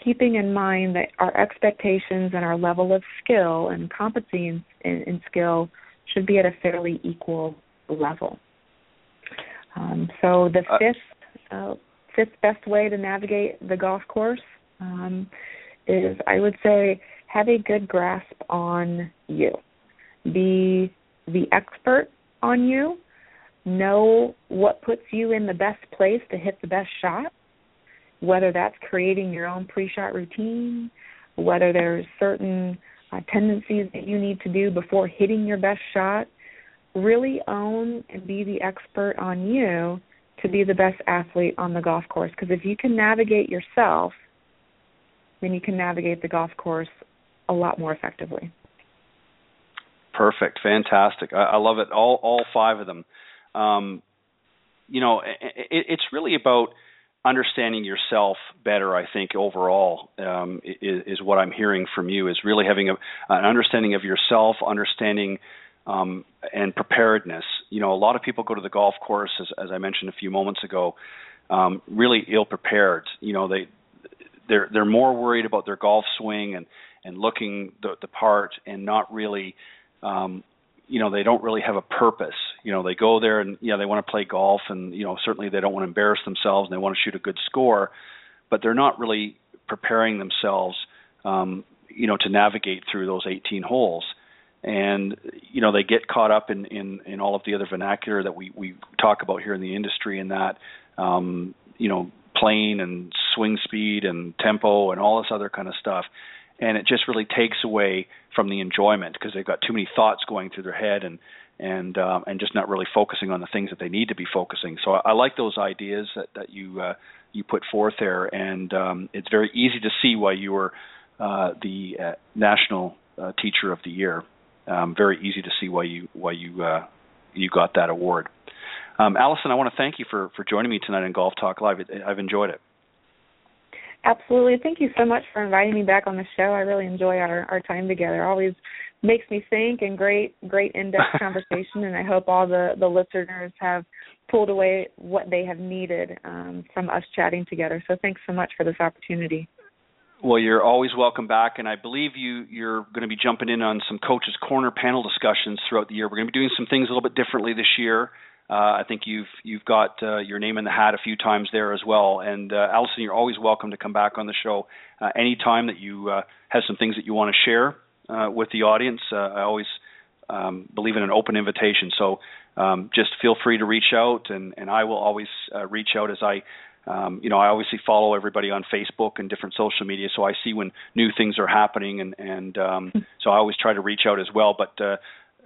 keeping in mind that our expectations and our level of skill and competency in, in, in skill should be at a fairly equal level. Um, so the uh, fifth, uh, fifth best way to navigate the golf course um, is, I would say, have a good grasp on you. Be the expert on you. Know what puts you in the best place to hit the best shot, whether that's creating your own pre-shot routine, whether there's certain uh, tendencies that you need to do before hitting your best shot. Really own and be the expert on you to be the best athlete on the golf course, because if you can navigate yourself, then you can navigate the golf course a lot more effectively. Perfect. Fantastic. I, I love it. All all five of them. Um, you know, it, it's really about understanding yourself better, I think, overall um, is, is what I'm hearing from you, is really having a, an understanding of yourself, understanding um, and preparedness. You know, a lot of people go to the golf course, as, as I mentioned a few moments ago, um, really ill-prepared. You know, they they're they're more worried about their golf swing and, and looking the, the part and not really – Um, you know, they don't really have a purpose. You know, they go there and, you know, they want to play golf and, you know, certainly they don't want to embarrass themselves and they want to shoot a good score, but they're not really preparing themselves, um, you know, to navigate through those eighteen holes. And, you know, they get caught up in, in, in all of the other vernacular that we, we talk about here in the industry, and that, um, you know, plane and swing speed and tempo and all this other kind of stuff. And it just really takes away from the enjoyment because they've got too many thoughts going through their head and and um, and just not really focusing on the things that they need to be focusing. So I, I like those ideas that, that you uh, you put forth there, and um, it's very easy to see why you were uh, the uh, National uh, Teacher of the Year. Um, very easy to see why you why you uh, you got that award. Um, Alison, I want to thank you for, for joining me tonight on Golf Talk Live. It, I've enjoyed it. Absolutely. Thank you so much for inviting me back on the show. I really enjoy our, our time together. Always makes me think, and great, great in-depth conversation, and I hope all the, the listeners have pulled away what they have needed um, from us chatting together. So thanks so much for this opportunity. Well, you're always welcome back, and I believe you, you're going to be jumping in on some Coaches Corner panel discussions throughout the year. We're going to be doing some things a little bit differently this year. Uh, I think you've you've got uh, your name in the hat a few times there as well. And, uh, Alison, you're always welcome to come back on the show uh, any time that you uh, have some things that you want to share uh, with the audience. Uh, I always um, believe in an open invitation. So um, just feel free to reach out, and, and I will always uh, reach out as I, um, you know, I obviously follow everybody on Facebook and different social media, so I see when new things are happening. And, and um, so I always try to reach out as well. But uh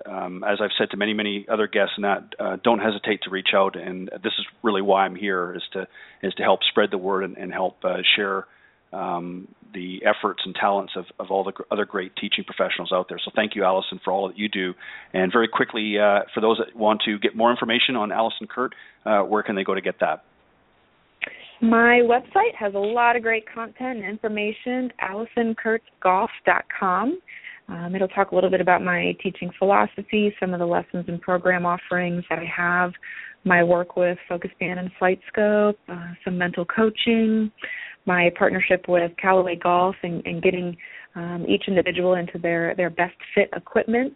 Um, as I've said to many, many other guests, and that uh, don't hesitate to reach out. And this is really why I'm here, is to is to help spread the word and, and help uh, share um, the efforts and talents of, of all the gr- other great teaching professionals out there. So thank you, Alison, for all that you do. And very quickly, uh, for those that want to get more information on Alison Curdt, uh, where can they go to get that? My website has a lot of great content and information, Alison Curds Golf dot com. Um, it'll talk a little bit about my teaching philosophy, some of the lessons and program offerings that I have, my work with FocusBand and FlightScope, uh, some mental coaching, my partnership with Callaway Golf, and, and getting um, each individual into their, their best fit equipment,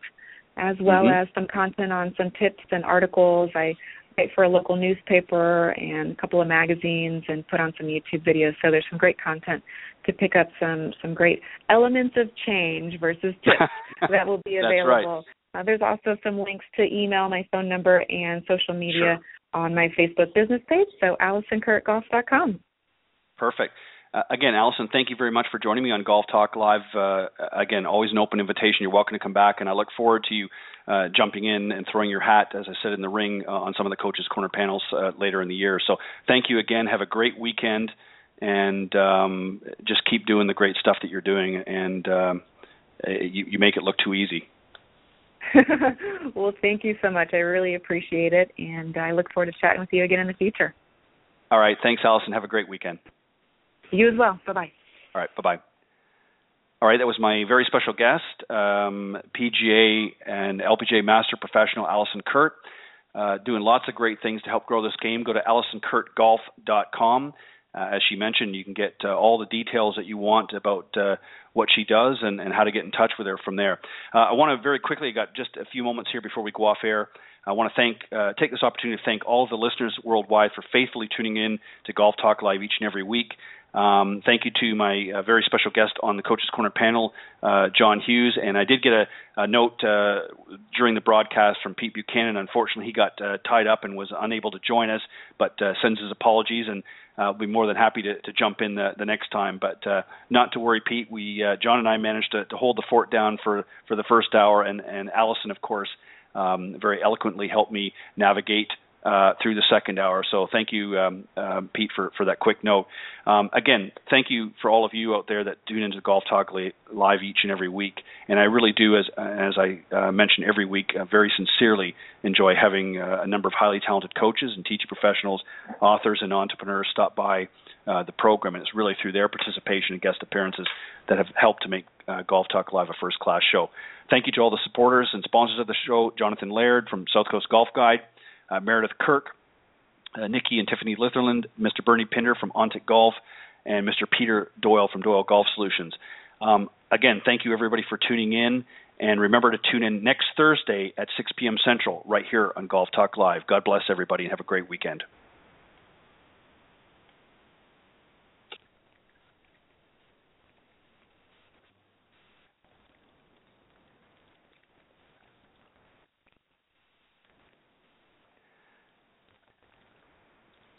as well mm-hmm. as some content on some tips and articles. I write for a local newspaper and a couple of magazines and put on some YouTube videos. So there's some great content to pick up, some some great elements of change versus tips that will be available. Right. Uh, there's also some links to email, my phone number, and social media sure. on my Facebook business page, so Alison Curdt Golf dot com. Perfect. Uh, again, Alison, thank you very much for joining me on Golf Talk Live. Uh, again, always an open invitation. You're welcome to come back, and I look forward to you uh, jumping in and throwing your hat, as I said, in the ring uh, on some of the Coaches Corner panels uh, later in the year. So thank you again. Have a great weekend, and um, just keep doing the great stuff that you're doing, and um, you, you make it look too easy. Well, thank you so much. I really appreciate it, and I look forward to chatting with you again in the future. All right. Thanks, Alison. Have a great weekend. You as well. Bye-bye. All right. Bye-bye. All right. That was my very special guest, um, P G A and L P G A Master Professional Alison Curdt, uh, doing lots of great things to help grow this game. Go to Alison Curdt Golf dot com. Uh, as she mentioned, you can get uh, all the details that you want about uh, what she does and, and how to get in touch with her from there. Uh, I want to very quickly, I got just a few moments here before we go off air. I want to thank, uh, take this opportunity to thank all of the listeners worldwide for faithfully tuning in to Golf Talk Live each and every week. Um, thank you to my uh, very special guest on the Coaches Corner panel, uh, John Hughes. And I did get a, a note uh, during the broadcast from Pete Buchanan. Unfortunately, he got uh, tied up and was unable to join us, but uh, sends his apologies, and I'll uh, be more than happy to, to jump in the, the next time. But uh, not to worry, Pete. We uh, John and I managed to, to hold the fort down for, for the first hour, and, and Alison, of course, um, very eloquently helped me navigate Uh, through the second hour. So thank you, um, uh, Pete, for, for that quick note. Um, again, thank you for all of you out there that tune into Golf Talk Live each and every week. And I really do, as as I uh, mention every week, uh, very sincerely enjoy having uh, a number of highly talented coaches and teaching professionals, authors and entrepreneurs stop by uh, the program. And it's really through their participation and guest appearances that have helped to make uh, Golf Talk Live a first-class show. Thank you to all the supporters and sponsors of the show, Jonathan Laird from South Coast Golf Guide, Uh, Meredith Kirk, uh, Nikki and Tiffany Litherland, Mister Bernie Pinder from Ontic Golf, and Mister Peter Doyle from Doyle Golf Solutions. Um, again, thank you, everybody, for tuning in. And remember to tune in next Thursday at six p.m. Central right here on Golf Talk Live. God bless everybody and have a great weekend.